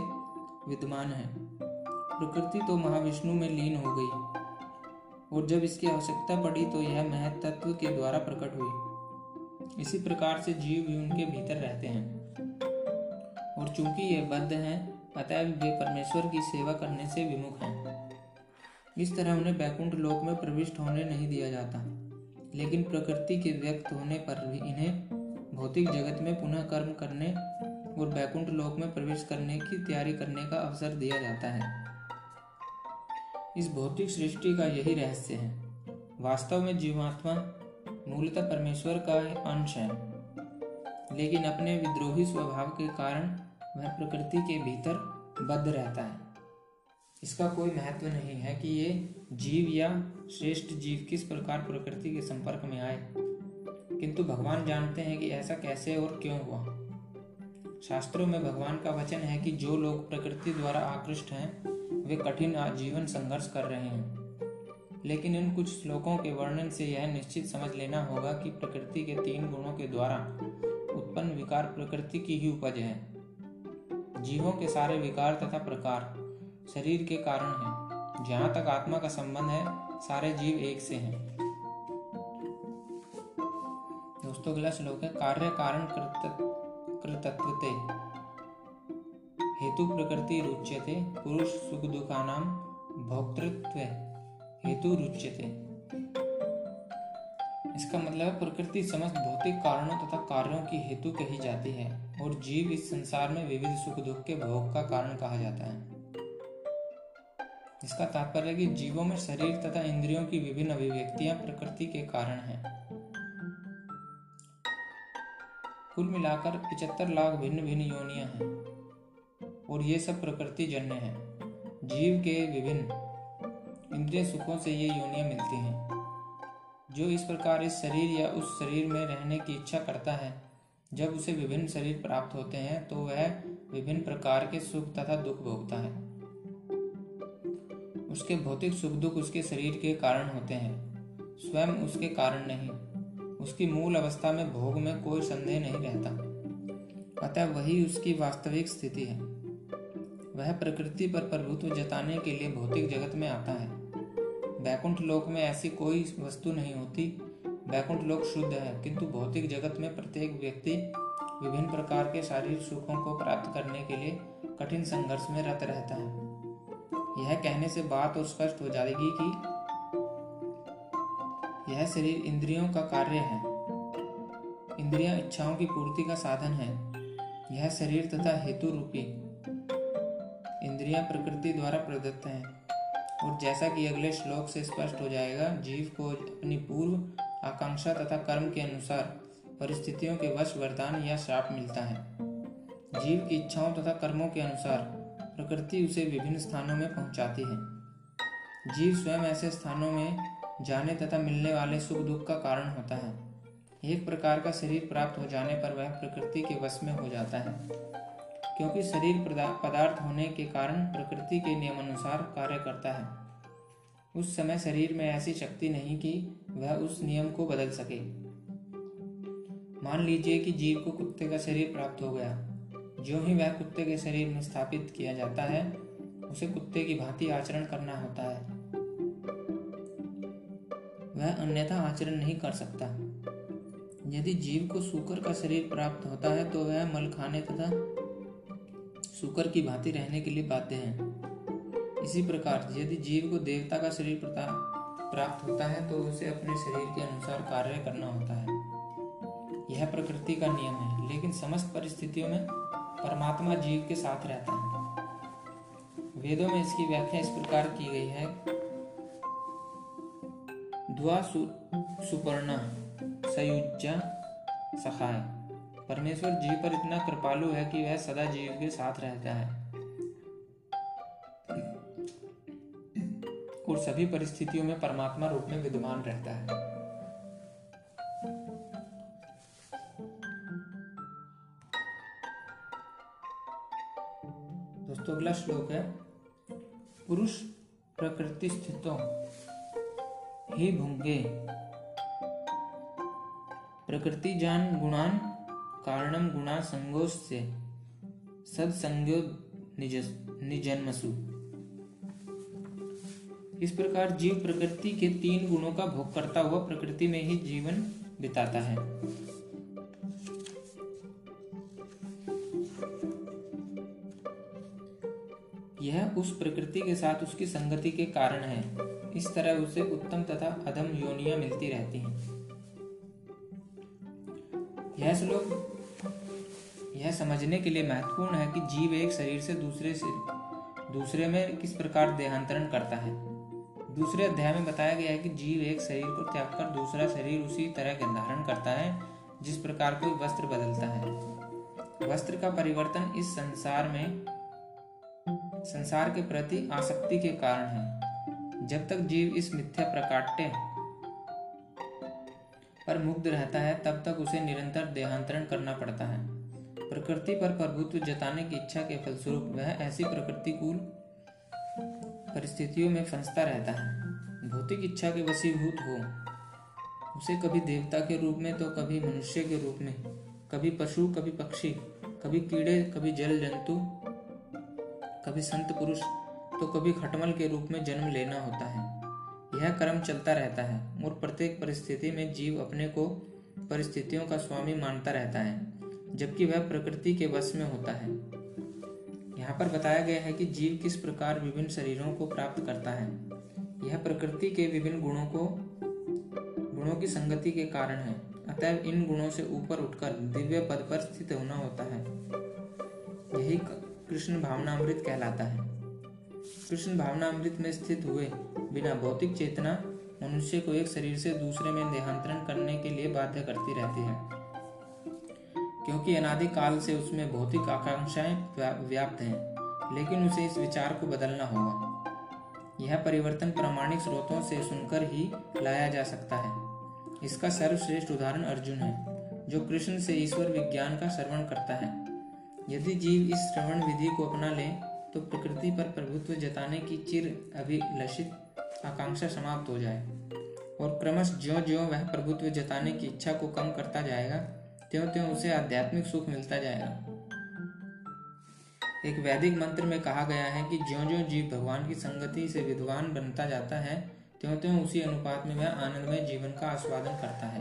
विद्यमान है। प्रकृति तो महाविष्णु में लीन हो गई और जब इसकी आवश्यकता पड़ी तो यह महत् तत्व के द्वारा प्रकट हुई। इसी प्रकार से जीव भी उनके भीतर रहते हैं और चूंकि ये बद्ध हैं अतः वे परमेश्वर की सेवा करने से विमुख हैं। इस तरह उन्हें वैकुंठ लोक में प्रविष्ट होने नहीं दिया जाता, लेकिन प्रकृति के व्यक्त होने पर भी इन्हें भौतिक जगत में पुनः कर्म करने और वैकुंठ लोक में प्रवेश करने की तैयारी करने का अवसर दिया जाता है। इस भौतिक सृष्टि का यही रहस्य है। वास्तव में जीवात्मा मूलतः परमेश्वर का अंश है, लेकिन अपने विद्रोही स्वभाव के कारण वह प्रकृति के भीतर बद्ध रहता है। इसका कोई महत्व नहीं है कि ये जीव या श्रेष्ठ जीव किस प्रकार प्रकृति के संपर्क में आए, किंतु भगवान जानते हैं कि ऐसा कैसे और क्यों हुआ। शास्त्रों में भगवान का वचन है कि जो लोग प्रकृति द्वारा आकृष्ट हैं वे कठिन आजीवन संघर्ष कर रहे हैं। लेकिन इन कुछ श्लोकों के वर्णन से यह निश्चित समझ लेना होगा कि प्रकृति के 3 गुणों के द्वारा उत्पन्न विकार प्रकृति की ही उपज है। जीवों के सारे विकार तथा प्रकार शरीर के कारण है। जहाँ तक आत्मा का संबंध है सारे जीव एक से हैं। दोस्तों अगला श्लोक है, कार्य कारण कृतत्वते हेतु प्रकृति रुच्यते पुरुष सुख दुखानाम भोक्तृत्व हेतु रुच्यते। इसका मतलब प्रकृति समस्त भौतिक कारणों तथा कार्यों की हेतु कही जाती है और जीव इस संसार में विविध सुख दुख के भोग का कारण कहा जाता है। इसका तात्पर्य कि जीवों में शरीर तथा इंद्रियों की विभिन्न अभिव्यक्तियां प्रकृति के कारण हैं। कुल मिलाकर 75 लाख भिन्न भिन्न योनियां हैं। और ये सब प्रकृति जन्य है। जीव के विभिन्न इंद्रिय सुखों से ये योनियां मिलती हैं। जो इस प्रकार इस शरीर या उस शरीर में रहने की इच्छा करता है, जब उसे विभिन्न शरीर प्राप्त होते हैं तो वह विभिन्न प्रकार के सुख तथा दुख भोगता है। उसके भौतिक सुख दुख उसके शरीर के कारण होते हैं, स्वयं उसके कारण नहीं। उसकी मूल अवस्था में भोग में कोई संदेह नहीं रहता, अतः वही उसकी वास्तविक स्थिति है। वह प्रकृति पर प्रभुत्व जताने के लिए भौतिक जगत में आता है। वैकुंठ लोक में ऐसी कोई वस्तु नहीं होती। वैकुंठ लोक शुद्ध है, किंतु भौतिक जगत में प्रत्येक व्यक्ति विभिन्न प्रकार के शारीरिक सुखों को प्राप्त करने के लिए कठिन संघर्ष में रत रहता है। यह कहने से बात और स्पष्ट हो जाएगी कि यह शरीर इंद्रियों का कार्य है। इंद्रियां इच्छाओं की पूर्ति का साधन है। यह शरीर तथा हेतु रूपी इंद्रियां प्रकृति द्वारा प्रदत्त हैं। और जैसा कि अगले श्लोक से स्पष्ट हो जाएगा, जीव को अपनी पूर्व आकांक्षा तथा कर्म के अनुसार परिस्थितियों के वश वरदान या शाप मिलता है। जीव की इच्छाओं तथा कर्मों के अनुसार प्रकृति उसे विभिन्न स्थानों में पहुंचाती है। जीव स्वयं ऐसे स्थानों में जाने तथा मिलने वाले सुख दुख का कारण होता है। एक प्रकार का शरीर प्राप्त हो जाने पर वह प्रकृति के वश में हो जाता है, क्योंकि शरीर पदार्थ होने के कारण प्रकृति के नियमानुसार कार्य करता है। उस समय शरीर में ऐसी शक्ति नहीं कि वह उस नियम को बदल सके। मान लीजिए कि जीव को कुत्ते का शरीर प्राप्त हो गया। जो ही वह कुत्ते के शरीर में स्थापित किया जाता है, उसे कुत्ते की भांति आचरण करना होता है। वह अन्यथा आचरण नहीं कर सकता। यदि जीव को सूकर का शरीर प्राप्त होता है तो वह मल खाने तथा सूकर की भांति रहने के लिए बाध्य है। इसी प्रकार यदि जीव को देवता का शरीर प्राप्त होता है तो उसे अपने शरीर के अनुसार कार्य करना होता है। यह प्रकृति का नियम है, लेकिन समस्त परिस्थितियों में परमात्मा जीव के साथ रहता है। वेदों में इसकी व्याख्या इस प्रकार की गई है। द्वा सुपर्णा सयुज्या सखाय। परमेश्वर जीव पर इतना कृपालु है कि वह सदा जीव के साथ रहता है और सभी परिस्थितियों में परमात्मा रूप में विद्यमान रहता है। दोस्तों, अगला श्लोक है। पुरुष प्रकृति स्थितो हि भुंगे प्रकृति जान गुणान कारणम गुणा संगोस्य सत्संगो निजन्मसु। इस प्रकार जीव प्रकृति के तीन गुणों का भोग करता हुआ प्रकृति में ही जीवन बिताता है। यह उस प्रकृति के साथ उसकी संगति के कारण है। इस तरह उसे उत्तम तथा अधम योनियां मिलती रहती हैं। यह श्लोक यह समझने के लिए महत्वपूर्ण है कि जीव एक शरीर से दूसरे में किस प्रकार देहांतरण करता है। दूसरे अध्याय में बताया गया है कि जीव एक शरीर को त्याग कर दूसरा शरीर उसी तरह का धारण करता है जिस प्रकार कोई वस्त्र बदलता है। वस्त्र का परिवर्तन इस संसार के प्रति आसक्ति के कारण है। जब तक जीव इस मिथ्या प्रकाट्य पर मुग्ध रहता है, तब तक उसे निरंतर देहांतरण करना पड़ता है। प्रकृति पर प्रभुत्व जताने की इच्छा के फलस्वरूप वह ऐसी प्रकृतिकूल परिस्थितियों में फंसता रहता है। भौतिक इच्छा के वशीभूत हो उसे कभी देवता के रूप में तो कभी मनुष्य के रूप में, कभी पशु, कभी पक्षी, कभी कीड़े, कभी जल जंतु, कभी संत पुरुष तो कभी खटमल के रूप में जन्म लेना होता है। यह कर्म चलता रहता है और प्रत्येक परिस्थिति में जीव अपने को परिस्थितियों का स्वामी मानता रहता है, जबकि वह प्रकृति के वश में होता है। यहाँ पर बताया गया है कि जीव किस प्रकार विभिन्न शरीरों को प्राप्त करता है। यह प्रकृति के विभिन्न गुणों की संगति के कारण है। अतः इन गुणों से ऊपर उठकर दिव्य पद पर स्थित होना होता है। यही कृष्ण भावनामृत कहलाता है। कृष्ण भावनामृत में स्थित हुए बिना भौतिक चेतना मनुष्य को एक शरीर से दूसरे में देहांतरण करने के लिए बाध्य करती रहती है, क्योंकि अनादिकाल से उसमें भौतिक आकांक्षाएं व्याप्त हैं। लेकिन उसे इस विचार को बदलना होगा। यह परिवर्तन प्रामाणिक स्रोतों से सुनकर ही लाया जा सकता है। इसका सर्वश्रेष्ठ उदाहरण अर्जुन है, जो कृष्ण से ईश्वर विज्ञान का श्रवण करता है। यदि जीव इस श्रवण विधि को अपना ले तो प्रकृति पर प्रभुत्व जताने की चिर अभिलषित आकांक्षा समाप्त हो जाए और क्रमश ज्यों ज्यों वह प्रभुत्व जताने की इच्छा को कम करता जाएगा, त्यों त्यों उसे आध्यात्मिक सुख मिलता जाएगा। एक वैदिक मंत्र में कहा गया है कि ज्यों ज्यों जीव भगवान की संगति से विद्वान बनता जाता है, त्यों त्यों उसी अनुपात में वह आनंदमय जीवन का आस्वादन करता है।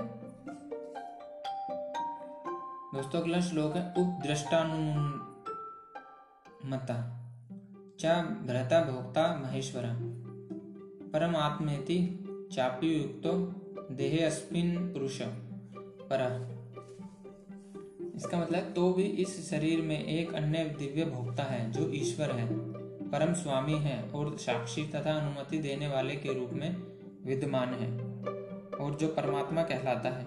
दोस्तों, अगला श्लोक है उपद्रष्टानुमता चा भरता भोक्ता महेश्वर परमात्मेति चाप्युक्तो देहे अस्मिन् पुरुष पर। इसका मतलब तो भी इस शरीर में एक अन्य दिव्य भोक्ता है जो ईश्वर है, परम स्वामी है और साक्षी तथा अनुमति देने वाले के रूप में विद्यमान है और जो परमात्मा कहलाता है।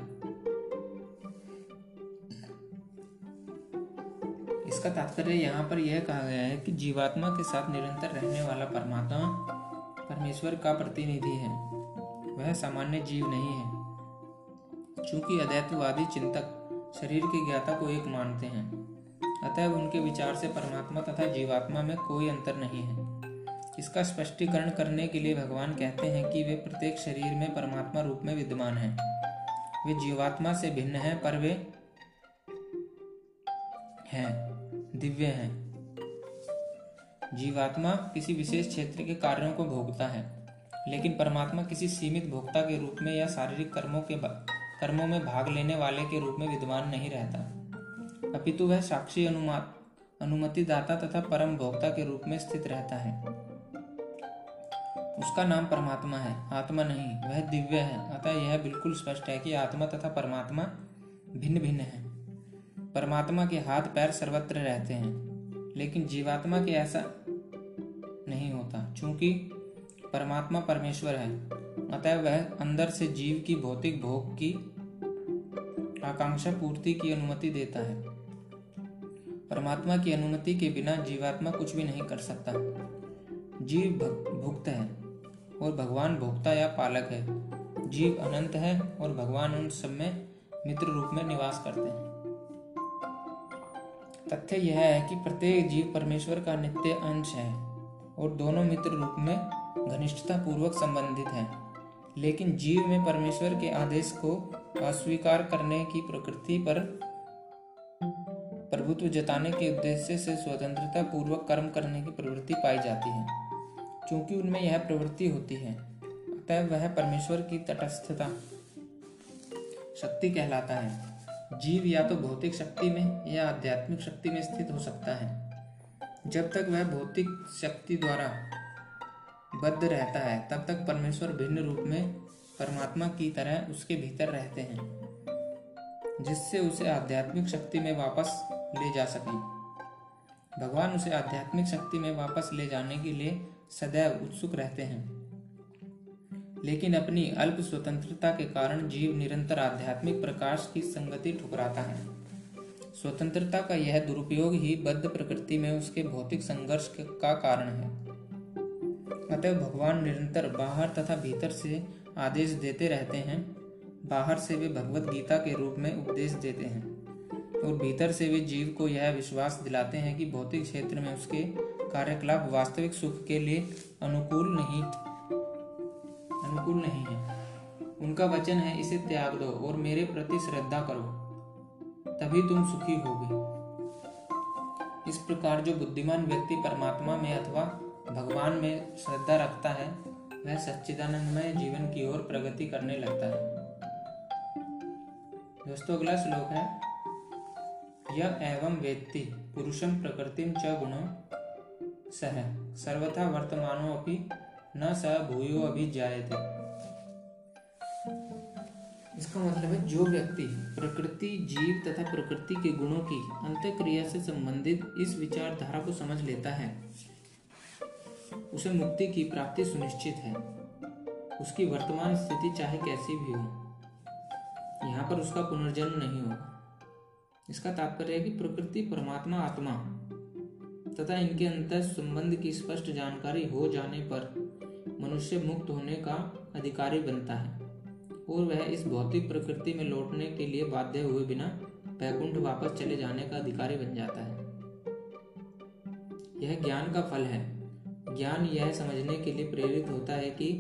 इसका तात्पर्य यहाँ पर यह कहा गया है कि जीवात्मा के साथ निरंतर रहने वाला परमात्मा परमेश्वर का प्रतिनिधि है, वह सामान्य जीव नहीं है। चूंकि अद्वैतवादी चिंतक शरीर की ज्ञाता को एक मानते हैं, अतः उनके विचार से परमात्मा तथा जीवात्मा में कोई अंतर नहीं है। इसका स्पष्टीकरण करने के लिए भगवान कहते हैं कि वे प्रत्येक शरीर में परमात्मा रूप में विद्यमान हैं। वे जीवात्मा से भिन्न हैं, पर वे हैं दिव्य है। जीवात्मा किसी विशेष क्षेत्र के कार्यों को भोगता है, लेकिन परमात्मा किसी सीमित भोक्ता के रूप में या शारीरिक कर्मों में भाग लेने वाले के रूप में विद्वान नहीं रहता, अपितु वह साक्षी अनुमतिदाता तथा परम भोक्ता के रूप में स्थित रहता है। उसका नाम परमात्मा है, आत्मा नहीं। वह दिव्य है, अतः यह बिल्कुल स्पष्ट है कि आत्मा तथा परमात्मा भिन्न भिन्न है। परमात्मा के हाथ पैर सर्वत्र रहते हैं, लेकिन जीवात्मा के ऐसा नहीं होता। चूंकि परमात्मा परमेश्वर है, अतः वह अंदर से जीव की भौतिक भोग की आकांक्षा पूर्ति की अनुमति देता है। परमात्मा की अनुमति के बिना जीवात्मा कुछ भी नहीं कर सकता। जीव भुक्त है और भगवान भोक्ता या पालक है। जीव अनंत है और भगवान उन सब में मित्र रूप में निवास करते हैं। तथ्य यह है कि प्रत्येक जीव परमेश्वर का नित्य अंश है और दोनों मित्र रूप में घनिष्ठता पूर्वक संबंधित हैं, लेकिन जीव में परमेश्वर के आदेश को अस्वीकार करने की प्रकृति पर प्रभुत्व जताने के उद्देश्य से स्वतंत्रता पूर्वक कर्म करने की प्रवृत्ति पाई जाती है। क्योंकि उनमें यह प्रवृत्ति होती है, अतः वह परमेश्वर की तटस्थता शक्ति कहलाता है। जीव या तो भौतिक शक्ति में या आध्यात्मिक शक्ति में स्थित हो सकता है। जब तक वह भौतिक शक्ति द्वारा बद्ध रहता है, तब तक परमेश्वर भिन्न रूप में परमात्मा की तरह उसके भीतर रहते हैं, जिससे उसे आध्यात्मिक शक्ति में वापस ले जा सके। भगवान उसे आध्यात्मिक शक्ति में वापस ले जाने के लिए सदैव उत्सुक रहते हैं, लेकिन अपनी अल्प स्वतंत्रता के कारण जीव निरंतर आध्यात्मिक प्रकाश की संगति ठुकराता है। स्वतंत्रता का यह दुरुपयोग ही बद्ध प्रकृति में उसके भौतिक संघर्ष का कारण है। अतः भगवान निरंतर बाहर तथा भीतर से आदेश देते रहते हैं। बाहर से वे भगवद गीता के रूप में उपदेश देते हैं और भीतर से वे जीव को यह विश्वास दिलाते हैं कि भौतिक क्षेत्र में उसके कार्यकलाप वास्तविक सुख के लिए अनुकूल नहीं है। उनका वचन है, इसे त्याग दो और मेरे प्रति श्रद्धा करो, तभी तुम सुखी होगे। इस प्रकार जो बुद्धिमान व्यक्ति परमात्मा में अथवा भगवान में श्रद्धा रखता है, वह सच्चिदानंदमय जीवन की ओर प्रगति करने लगता है। दोस्तों, अगला श्लोक है यह एवं वेत्ति पुरुषम प्रकृतिम च गुणों सह सर्वथा वर्तमानो अपि न स भूयो अभी जायते। इसका मतलब है जो व्यक्ति प्रकृति, जीव तथा प्रकृति के गुणों की अंतःक्रिया से संबंधित इस विचारधारा को समझ लेता है, उसे मुक्ति की प्राप्ति सुनिश्चित है, उसकी वर्तमान स्थिति चाहे कैसी भी हो। यहाँ पर उसका पुनर्जन्म नहीं होगा। इसका तात्पर्य है कि प्रकृति, परमात्मा, आत्मा तथा इनके अंतर संबंध की स्पष्ट जानकारी हो जाने पर मनुष्य मुक्त होने का अधिकारी बनता है और वह इस भौतिक प्रकृति में लौटने के लिए बाध्य हुए बिना वैकुंठ वापस चले जाने का अधिकारी बन जाता है। यह ज्ञान का फल है। ज्ञान यह समझने के लिए प्रेरित होता है कि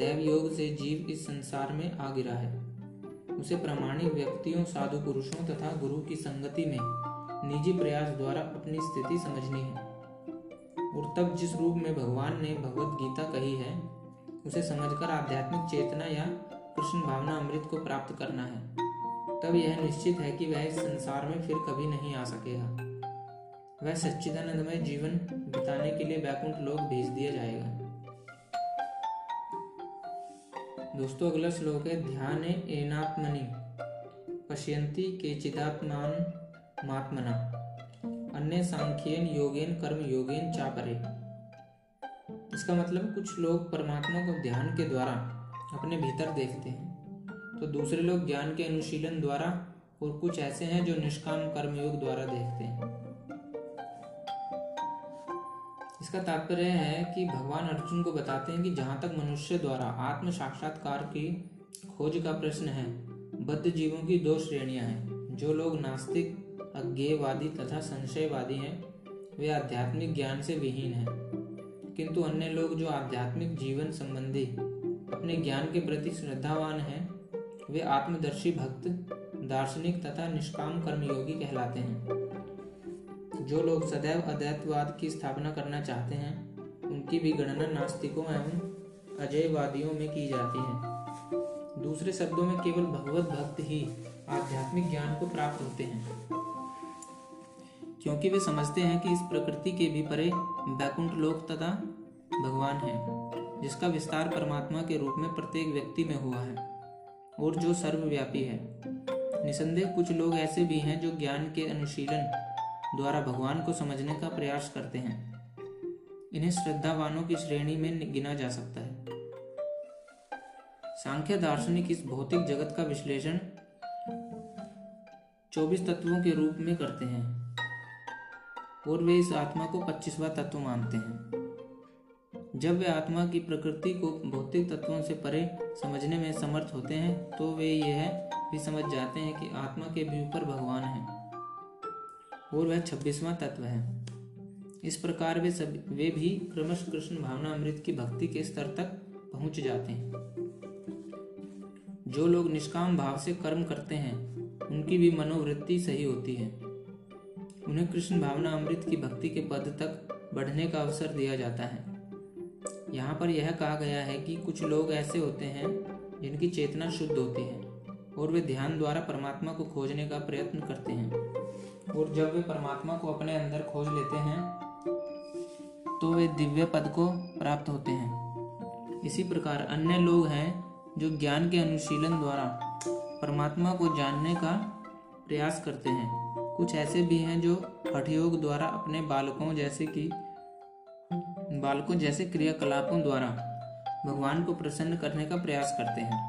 दैवयोग से जीव इस संसार में आ गिरा है। उसे प्रामाणिक व्यक्तियों, साधु पुरुषों तथा गुरु की संगति में निजी प्रयास द्वारा अपनी स्थिति समझनी है और तब जिस रूप में भगवान ने भगवद गीता कही है उसे समझकर आध्यात्मिक चेतना या कृष्ण भावनामृत को प्राप्त करना है। तब यह निश्चित है कि वह इस संसार में फिर कभी नहीं आ सकेगा। वह सच्चिदानंदमय जीवन बिताने के लिए वैकुंठ लोक भेज दिया जाएगा। दोस्तों, अगला श्लोक है ध्याने एनात्मनि पश्यन्ति केचिदात्मान मात्मना अन्य सांख्येन योगेन कर्म योगेन चापरे। इसका मतलब कुछ लोग परमात्मा को ध्यान के द्वारा अपने भीतर देखते हैं तो दूसरे लोग ज्ञान के अनुशीलन द्वारा और कुछ ऐसे हैं जो निष्काम कर्मयोग द्वारा देखते हैं। इसका तात्पर्य है कि भगवान अर्जुन को बताते हैं कि जहाँ तक मनुष्य द्वारा आत्म साक्षात्कार की खोज का प्रश्न है, बद्ध जीवों की दो श्रेणियाँ हैं। जो लोग नास्तिक, अज्ञेयवादी तथा संशयवादी हैं वे आध्यात्मिक ज्ञान से विहीन हैं, किंतु अन्य लोग जो आध्यात्मिक जीवन संबंधी अपने ज्ञान के प्रति श्रद्धावान हैं वे आत्मदर्शी भक्त, दार्शनिक तथा निष्काम कर्मयोगी कहलाते हैं। जो लोग सदैव अद्वैतवाद की स्थापना करना चाहते हैं उनकी भी गणना नास्तिकों एवं अजेयवादियों में की जाती है। दूसरे शब्दों में केवल भगवत भक्त ही आध्यात्मिक ज्ञान को प्राप्त होते हैं, क्योंकि वे समझते हैं कि इस प्रकृति के भी परे वैकुंठ लोक तथा भगवान है जिसका विस्तार परमात्मा के रूप में प्रत्येक व्यक्ति में हुआ है और जो सर्वव्यापी है। निसंदेह कुछ लोग ऐसे भी हैं जो ज्ञान के अनुशीलन द्वारा भगवान को समझने का प्रयास करते हैं। इन्हें श्रद्धावानों की श्रेणी में गिना जा सकता है। सांख्य दार्शनिक इस भौतिक जगत का विश्लेषण 24 तत्वों के रूप में करते हैं और वे इस आत्मा को 25वां तत्व मानते हैं। जब वे आत्मा की प्रकृति को भौतिक तत्वों से परे समझने में समर्थ होते हैं तो वे यह भी समझ जाते हैं कि आत्मा के भी ऊपर भगवान है और वह 26वां तत्व है। इस प्रकार वे भी क्रमशः कृष्ण भावनामृत की भक्ति के स्तर तक पहुंच जाते हैं। जो लोग निष्काम भाव से कर्म करते हैं उनकी भी मनोवृत्ति सही होती है। उन्हें कृष्ण भावनामृत की भक्ति के पद तक बढ़ने का अवसर दिया जाता है। यहाँ पर यह कहा गया है कि कुछ लोग ऐसे होते हैं जिनकी चेतना शुद्ध होती है और वे ध्यान द्वारा परमात्मा को खोजने का प्रयत्न करते हैं और जब वे परमात्मा को अपने अंदर खोज लेते हैं तो वे दिव्य पद को प्राप्त होते हैं। इसी प्रकार अन्य लोग हैं जो ज्ञान के अनुशीलन द्वारा परमात्मा को जानने का प्रयास करते हैं। कुछ ऐसे भी हैं जो हठयोग द्वारा अपने बालकों जैसे क्रियाकलापों द्वारा भगवान को प्रसन्न करने का प्रयास करते हैं।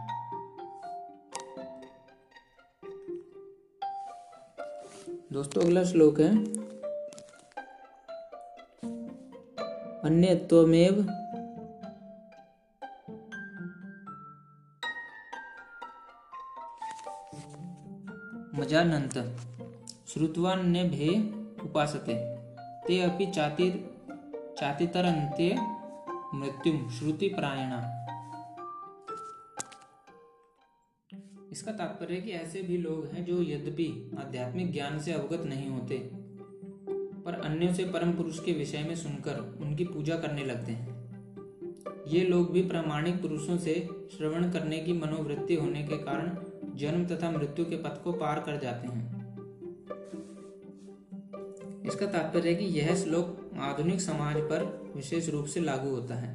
दोस्तों, अगला श्लोक है अन्य त्वमेव मजानन्त श्रुत्वान्यभे उपासते ते अपि चातितरन्ते मृत्युम श्रुतिपरायणा। इसका तात्पर्य कि ऐसे भी लोग हैं जो यद्यपि आध्यात्मिक ज्ञान से अवगत नहीं होते पर अन्यों से परम पुरुष के विषय में सुनकर उनकी पूजा करने लगते हैं। ये लोग भी प्रामाणिक पुरुषों से श्रवण करने की मनोवृत्ति होने के कारण जन्म तथा मृत्यु के पथ को पार कर जाते हैं। इसका तात्पर्य है कि यह श्लोक आधुनिक समाज पर विशेष रूप से लागू होता है,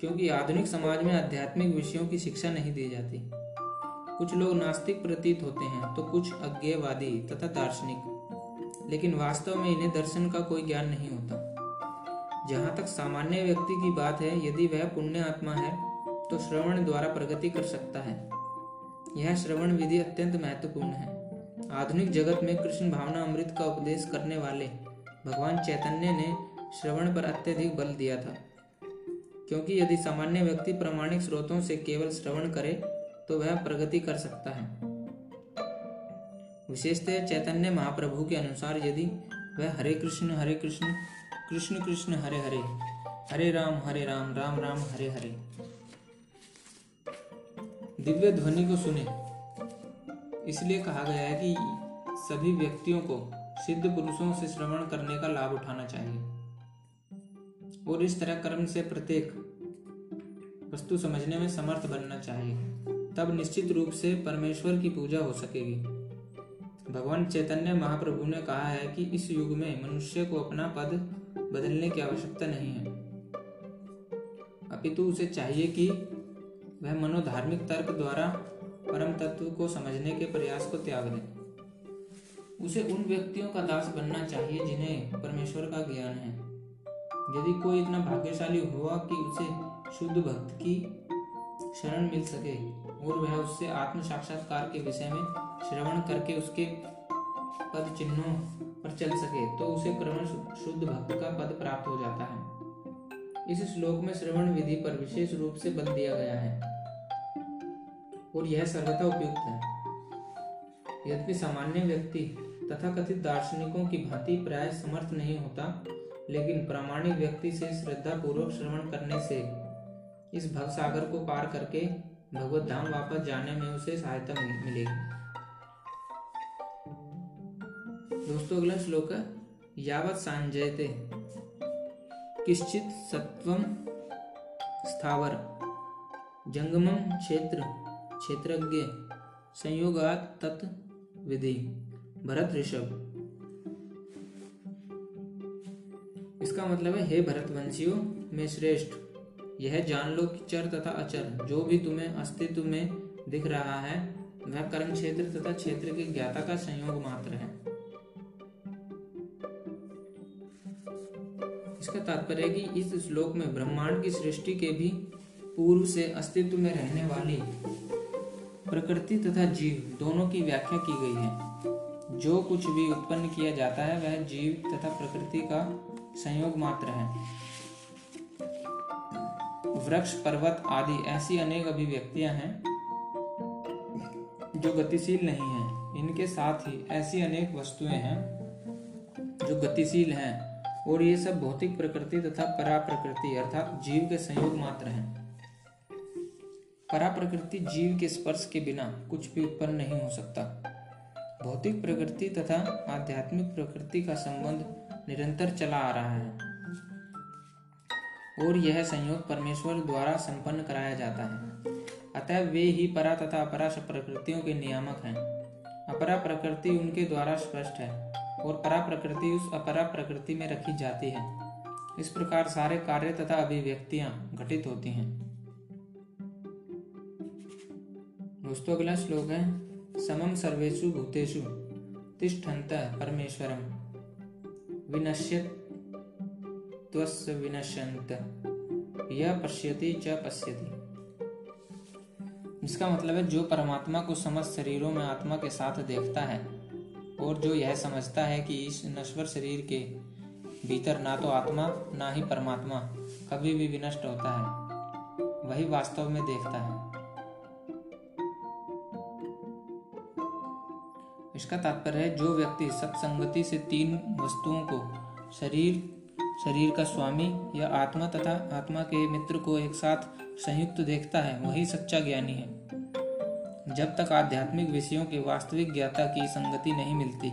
क्योंकि आधुनिक समाज में आध्यात्मिक विषयों की शिक्षा नहीं दी जाती। कुछ लोग नास्तिक प्रतीत होते हैं तो कुछ अज्ञेयवादी तथा दार्शनिक, लेकिन वास्तव में इन्हें दर्शन का कोई ज्ञान नहीं होता। जहाँ तक सामान्य व्यक्ति की बात है, यदि वह पुण्य आत्मा है तो श्रवण द्वारा प्रगति कर सकता है। यह श्रवण विधि अत्यंत महत्वपूर्ण है। आधुनिक जगत में कृष्ण भावना अमृत का उपदेश करने वाले भगवान चैतन्य ने श्रवण पर अत्यधिक बल दिया था, क्योंकि यदि सामान्य व्यक्ति प्रामाणिक स्रोतों से केवल श्रवण करे तो वह प्रगति कर सकता है। विशेषतः चैतन्य महाप्रभु के अनुसार यदि वह हरे कृष्ण कृष्ण कृष्ण हरे हरे, हरे राम राम राम हरे हरे दिव्य ध्वनि को सुने। इसलिए कहा गया है कि सभी व्यक्तियों को सिद्ध पुरुषों से श्रवण करने का लाभ उठाना चाहिए और इस तरह कर्म से प्रत्येक वस्तु समझने में समर्थ बनना चाहिए, तब निश्चित रूप से परमेश्वर की पूजा हो सकेगी। भगवान चैतन्य महाप्रभु ने कहा है कि इस युग में मनुष्य को अपना पद बदलने की आवश्यकता नहीं है, अपितु उसे चाहिए कि वह मनोधार्मिक तर्क द्वारा परम तत्व को समझने के प्रयास को त्याग दे। उसे उन व्यक्तियों का दास बनना चाहिए जिन्हें परमेश्वर का ज्ञान है। यदि कोई इतना भाग्यशाली हुआ कि उसे शुद्ध भक्त की शरण मिल सके और वह उससे आत्म साक्षात्कार के विषय में श्रवण करके उसके पद चिन्हों पर चल सके, तो उसे क्रमश शुद्ध भक्त का पद प्राप्त हो जाता है। इस श्लोक में श्रवण विधि पर विशेष रूप से बल दिया गया है और यह सर्वथा उपयुक्त है। यद्यपि सामान्य व्यक्ति तथा कथित दार्शनिकों की भांति प्राय समर्थ नहीं होता, लेकिन प्रामाणिक व्यक्ति से श्रद्धा पूर्वक श्रवण करने से इस भवसागर को पार करके भगवत धाम वापस जाने में उसे सहायता मिलेगी। दोस्तों, अगला श्लोक है यावत् संजयते किश्चित् सत्वं स्थावर जंगमं क्षेत्र क्षेत्रज्ञ संयोगात् तत् विधि भरत ऋषभ। इसका मतलब है, हे भरतवंशियों में श्रेष्ठ, यह जान लो कि चर तथा अचर जो भी तुम्हें अस्तित्व में दिख रहा है वह कर्म क्षेत्र तथा क्षेत्र के ज्ञाता का संयोग मात्र है। इसका तात्पर्य है कि इस श्लोक में ब्रह्मांड की सृष्टि के भी पूर्व से अस्तित्व में रहने वाली प्रकृति तथा जीव दोनों की व्याख्या की गई है। जो कुछ भी उत्पन्न किया जाता है वह जीव तथा प्रकृति का संयोग मात्र है। वृक्ष, पर्वत आदि ऐसी अनेक अभिव्यक्तियां हैं जो गतिशील नहीं हैं। इनके साथ ही ऐसी अनेक वस्तुएं हैं जो गतिशील हैं और ये सब भौतिक प्रकृति तथा पराप्रकृति अर्थात जीव के संयोग मात्र हैं। पराप्रकृति जीव के स्पर्श के बिना कुछ भी उत्पन्न नहीं हो सकता। भौतिक प्रकृति तथा आध्यात्मिक प्रकृति का संबंध निरंतर चला आ रहा है और यह संयोग परमेश्वर द्वारा संपन्न कराया जाता है। अतः वे ही परा तथा अपरा प्रकृतियों के नियामक हैं। अपरा प्रकृति उनके द्वारा स्पष्ट है और परा प्रकृति उस अपरा प्रकृति में रखी जाती है। इस प्रकार सारे कार्य तथा अभिव्यक्तियां घटित होती हैं। दोस्तों, अगला श्लोक है समम सर्वेषु भूतेषु तिष्ठन्त परमेश्वरम विनश्यत् त्वस्य विनश्यन्त यः पश्यति च पश्यति। इसका मतलब है, जो परमात्मा को समस्त शरीरों में आत्मा के साथ देखता है और जो यह समझता है कि इस नश्वर शरीर के भीतर ना तो आत्मा ना ही परमात्मा कभी भी विनष्ट होता है, वही वास्तव में देखता है। इसका तात्पर्य है, जो व्यक्ति सत्संगति से तीन वस्तुओं को शरीर का स्वामी या आत्मा तथा आत्मा के मित्र को एक साथ संयुक्त देखता है वही सच्चा ज्ञानी है। जब तक आध्यात्मिक विषयों के वास्तविक ज्ञाता की संगति नहीं मिलती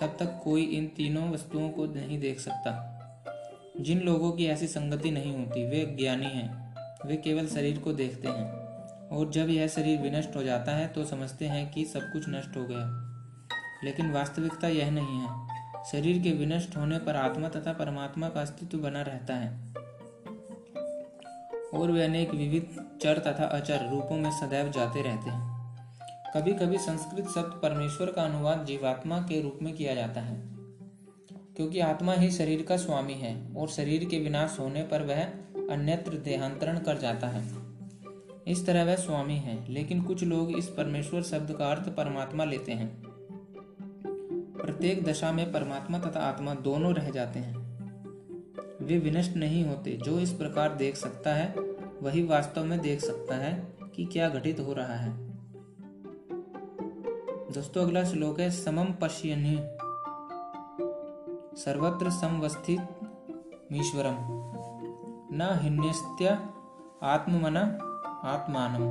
तब तक कोई इन तीनों वस्तुओं को नहीं देख सकता। जिन लोगों की ऐसी संगति नहीं होती वे ज्ञानी हैं। वे केवल शरीर को देखते हैं और जब यह शरीर विनष्ट हो जाता है तो समझते हैं कि सब कुछ नष्ट हो गया, लेकिन वास्तविकता यह नहीं है। शरीर के विनष्ट होने पर आत्मा तथा परमात्मा का अस्तित्व बना रहता है और वे अनेक विविध चर तथा अचर रूपों में सदैव जाते रहते हैं। कभी कभी संस्कृत शब्द परमेश्वर का अनुवाद जीवात्मा के रूप में किया जाता है, क्योंकि आत्मा ही शरीर का स्वामी है और शरीर के विनाश होने पर वह अन्यत्र देहांतरण कर जाता है। इस तरह वह स्वामी है। लेकिन कुछ लोग इस परमेश्वर शब्द का अर्थ परमात्मा लेते हैं प्रत्येक दशा में परमात्मा तथा आत्मा दोनों रह जाते हैं, वे विनष्ट नहीं होते। जो इस प्रकार देख सकता है वही वास्तव में देख सकता है कि क्या घटित हो रहा है। दोस्तों, अगला श्लोक है समम पश्यन्हि सर्वत्र समवस्थित मीश्वरम न हिन्यस्त्य आत्ममन आत्मानम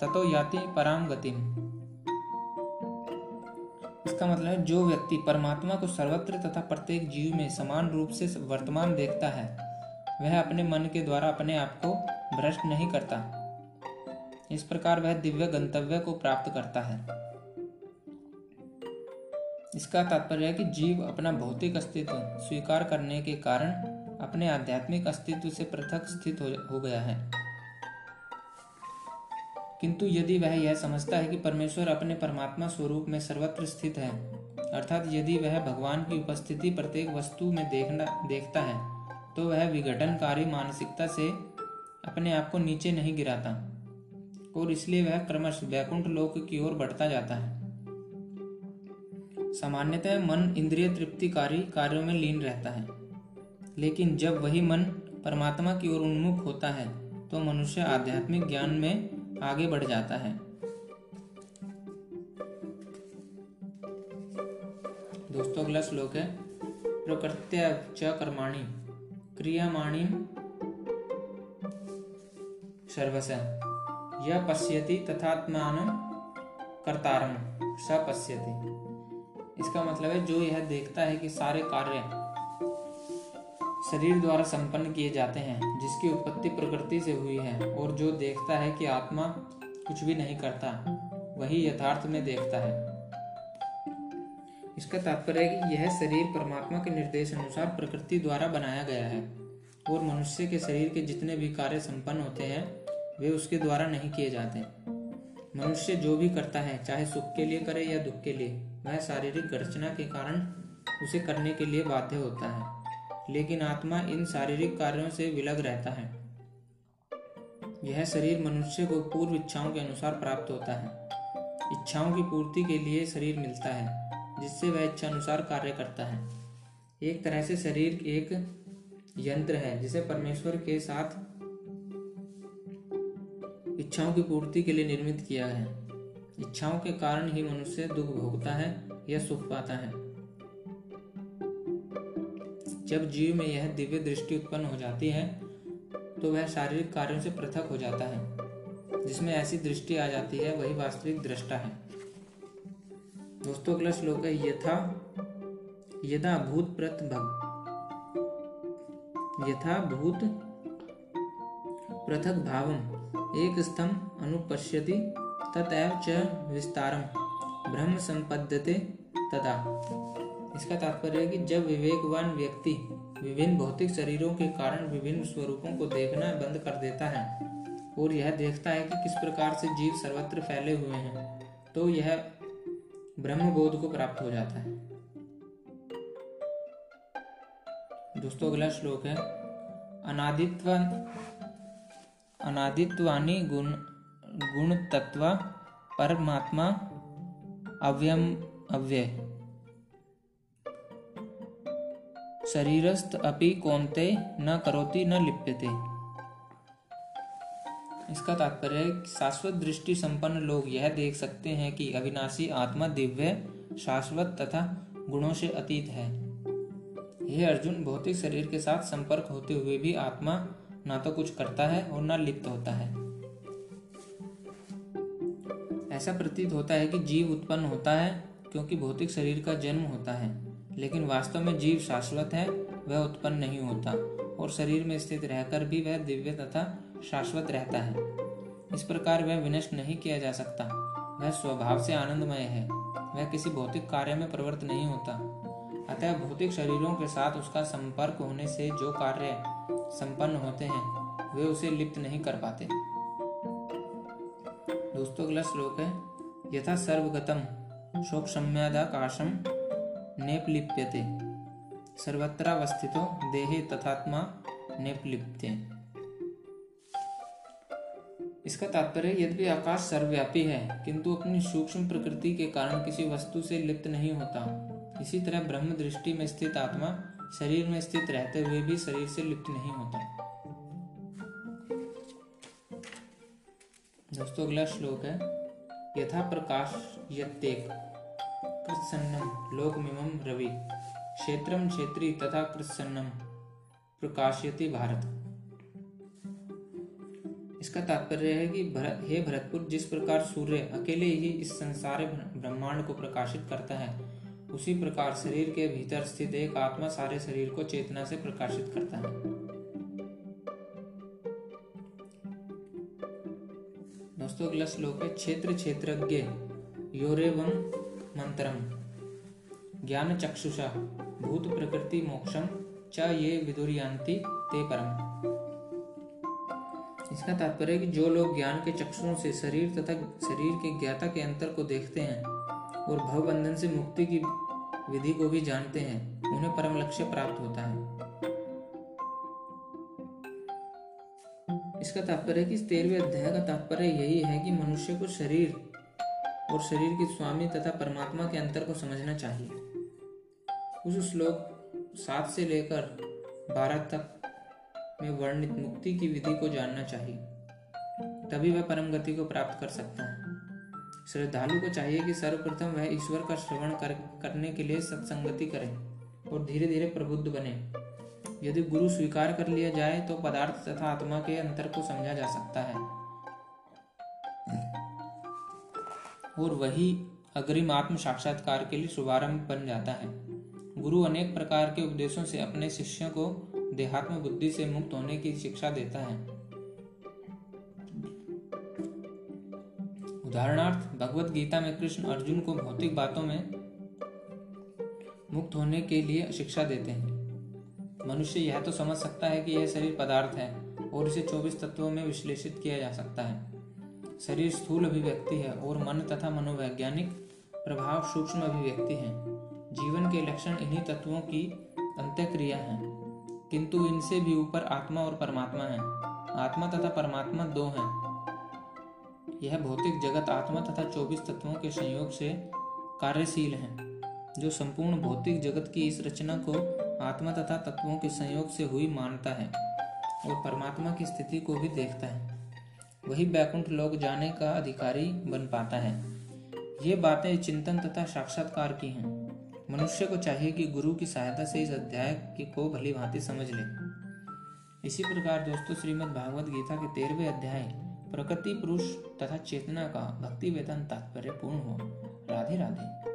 ततो याति पराम गतिम। इसका मतलब है जो व्यक्ति परमात्मा को सर्वत्र तथा प्रत्येक जीव में समान रूप से वर्तमान देखता है वह अपने मन के द्वारा अपने आप को भ्रष्ट नहीं करता। इस प्रकार वह दिव्य गंतव्य को प्राप्त करता है। इसका तात्पर्य है कि जीव अपना भौतिक अस्तित्व स्वीकार करने के कारण अपने आध्यात्मिक अस्तित्व से पृथक स्थित हो गया है। किंतु यदि वह यह समझता है कि परमेश्वर अपने परमात्मा स्वरूप में सर्वत्र स्थित है, अर्थात यदि वह भगवान की उपस्थिति प्रत्येक वस्तु में देखता है, तो वह विघटनकारी मानसिकता से अपने आप को नीचे नहीं गिराता और इसलिए वह क्रमश वैकुंठ लोक की ओर बढ़ता जाता है। सामान्यतः मन इंद्रिय तृप्तिकारी कार्यों में लीन रहता है, लेकिन जब वही मन परमात्मा की ओर उन्मुख होता है तो मनुष्य आध्यात्मिक ज्ञान में आगे बढ़ जाता है। दोस्तों, अगला श्लोक है प्रकृत्या च कर्माणि क्रियमाणि सर्वस्य यः पश्यति तथात्मानं कर्तारं स पश्यति। इसका मतलब है जो यह देखता है कि सारे कार्य शरीर द्वारा संपन्न किए जाते हैं जिसकी उत्पत्ति प्रकृति से हुई है, और जो देखता है कि आत्मा कुछ भी नहीं करता वही यथार्थ में देखता है। इसका तात्पर्य है कि यह शरीर परमात्मा के निर्देश अनुसार प्रकृति द्वारा बनाया गया है और मनुष्य के शरीर के जितने भी कार्य संपन्न होते हैं वे उसके द्वारा नहीं किए जाते। मनुष्य जो भी करता है, चाहे सुख के लिए करे या दुख के लिए, वह शारीरिक गर्जना के कारण उसे करने के लिए बाध्य होता है, लेकिन आत्मा इन शारीरिक कार्यों से विलग रहता है। यह शरीर मनुष्य को पूर्व इच्छाओं के अनुसार प्राप्त होता है। इच्छाओं की पूर्ति के लिए शरीर मिलता है जिससे वह इच्छा अनुसार कार्य करता है। एक तरह से शरीर एक यंत्र है जिसे परमेश्वर के साथ इच्छाओं की पूर्ति के लिए निर्मित किया है। इच्छाओं के कारण ही मनुष्य दुख भोगता है या सुख पाता है। जब जीव में यह दिव्य दृष्टि उत्पन्न हो जाती है तो वह शारीरिक कार्यों से पृथक हो जाता है। जिसमें ऐसी दृष्टि आ जाती है वही वास्तविक दृष्टा है। दोस्तों, अगला श्लोक है यथा भूत पृथक भावम एक स्थम अनुपश्यति ततैव च विस्तारम ब्रह्म संपद्यते तदा। इसका तात्पर्य है कि जब विवेकवान व्यक्ति विभिन्न भौतिक शरीरों के कारण विभिन्न स्वरूपों को देखना बंद कर देता है और यह देखता है कि किस प्रकार से जीव सर्वत्र फैले हुए हैं, तो यह ब्रह्म बोध को प्राप्त हो जाता है। दोस्तों, अगला श्लोक है अनादित्वानि गुण तत्व परमात्मा अव्ययम अव्यय शरीरस्थ अपि कौन्ते न करोति न लिप्यते। इसका तात्पर्य है कि शाश्वत दृष्टि संपन्न लोग यह देख सकते हैं कि अविनाशी आत्मा दिव्य, शाश्वत तथा गुणों से अतीत है। यह अर्जुन, भौतिक शरीर के साथ संपर्क होते हुए भी आत्मा ना तो कुछ करता है और ना लिप्त होता है। ऐसा प्रतीत होता है कि जीव उत्पन्न होता है क्योंकि भौतिक शरीर का जन्म होता है, लेकिन वास्तव में जीव शाश्वत है, वह उत्पन्न नहीं होता और शरीर में स्थित रहकर भी वह दिव्य तथा शाश्वत रहता है। इस प्रकार वह विनष्ट नहीं किया जा सकता। वह स्वभाव से आनंदमय है, वह किसी भौतिक कार्य में प्रवृत्त नहीं होता। अतः भौतिक शरीरों के साथ उसका संपर्क होने से जो कार्य संपन्न होते हैं वे उसे लिप्त नहीं कर पाते। दोस्तों, अगला श्लोक है यथा सर्वगतम शोकशम्यादाकाशम नेपलिप्यते सर्वत्रावस्थितो देहे तथात्मा नेपलिप्यते। इसका तात्पर्य यद्यपि आकाश सर्वव्यापी है किंतु अपनी सूक्ष्म प्रकृति के कारण किसी वस्तु से लिप्त नहीं होता इसी तरह ब्रह्म दृष्टि में स्थित आत्मा शरीर में स्थित रहते हुए भी शरीर से लिप्त नहीं होता। दोस्तों अगला श्लोक है यथा प्रकाश यत्तेक कृत्सन्नम लोकमिमं रवि क्षेत्रम क्षेत्री तथा कृत्सन्नम प्रकाशयति भारत। इसका तात्पर्य है कि हे भरतपुर, जिस प्रकार सूर्य अकेले ही इस संसार ब्रह्मांड को प्रकाशित करता है, उसी प्रकार शरीर के भीतर स्थित एक आत्मा सारे शरीर को चेतना से प्रकाशित करता है। दोस्तों अगला श्लोक है क्षेत्र क्षेत्रज्ञ योरेवं मंत्रम ज्ञान चक्षुषा भूत प्रकृति मोक्षम च ये विदुर्यान्ति ते परम। इसका तात्पर्य है कि जो लोग ज्ञान के चक्षुओं से शरीर तथा शरीर के ज्ञाता के अंतर को देखते हैं और भवबंधन से मुक्ति की विधि को भी जानते हैं, उन्हें परम लक्ष्य प्राप्त होता है। इसका तात्पर्य है कि 13वें अध्याय का तात्पर्य यही है कि मनुष्य को शरीर और शरीर के स्वामी तथा परमात्मा के अंतर को समझना चाहिए। उस श्लोक 7 से लेकर 12 तक में वर्णित मुक्ति की विधि को जानना चाहिए, तभी वह परम गति को प्राप्त कर सकता है। श्रद्धालु को चाहिए कि सर्वप्रथम वह ईश्वर का श्रवण करने के लिए सत्संगति करे और धीरे धीरे प्रबुद्ध बने। यदि गुरु स्वीकार कर लिया जाए तो पदार्थ तथा आत्मा के अंतर को समझा जा सकता है और वही अग्रिम आत्म साक्षात्कार के लिए शुभारंभ बन जाता है। गुरु अनेक प्रकार के उपदेशों से अपने शिष्यों को देहात्म बुद्धि से मुक्त होने की शिक्षा देता है। उदाहरणार्थ भगवद गीता में कृष्ण अर्जुन को भौतिक बातों में मुक्त होने के लिए शिक्षा देते हैं। मनुष्य यह तो समझ सकता है कि यह शरीर पदार्थ है और इसे 24 तत्वों में विश्लेषित किया जा सकता है। शरीर स्थूल अभिव्यक्ति है और मन तथा मनोवैज्ञानिक प्रभाव सूक्ष्म अभिव्यक्ति है। जीवन के लक्षण इन्हीं तत्वों की अंतःक्रिया है, किंतु इनसे भी ऊपर आत्मा और परमात्मा है। आत्मा तथा परमात्मा दो हैं। यह भौतिक जगत आत्मा तथा 24 तत्वों के संयोग से कार्यशील है। जो संपूर्ण भौतिक जगत की इस रचना को आत्मा तथा तत्वों के संयोग से हुई मानता है और परमात्मा की स्थिति को भी देखता है, वही वैकुंठ लोक जाने का अधिकारी बन पाता है। ये बातें चिंतन तथा साक्षात्कार की हैं। मनुष्य को चाहिए कि गुरु की सहायता से इस अध्याय को भली भांति समझ ले। इसी प्रकार दोस्तों श्रीमद् भागवत गीता के 13वें अध्याय प्रकृति पुरुष तथा चेतना का भक्ति वेदांत तात्पर्य पूर्ण हो। राधे राधे।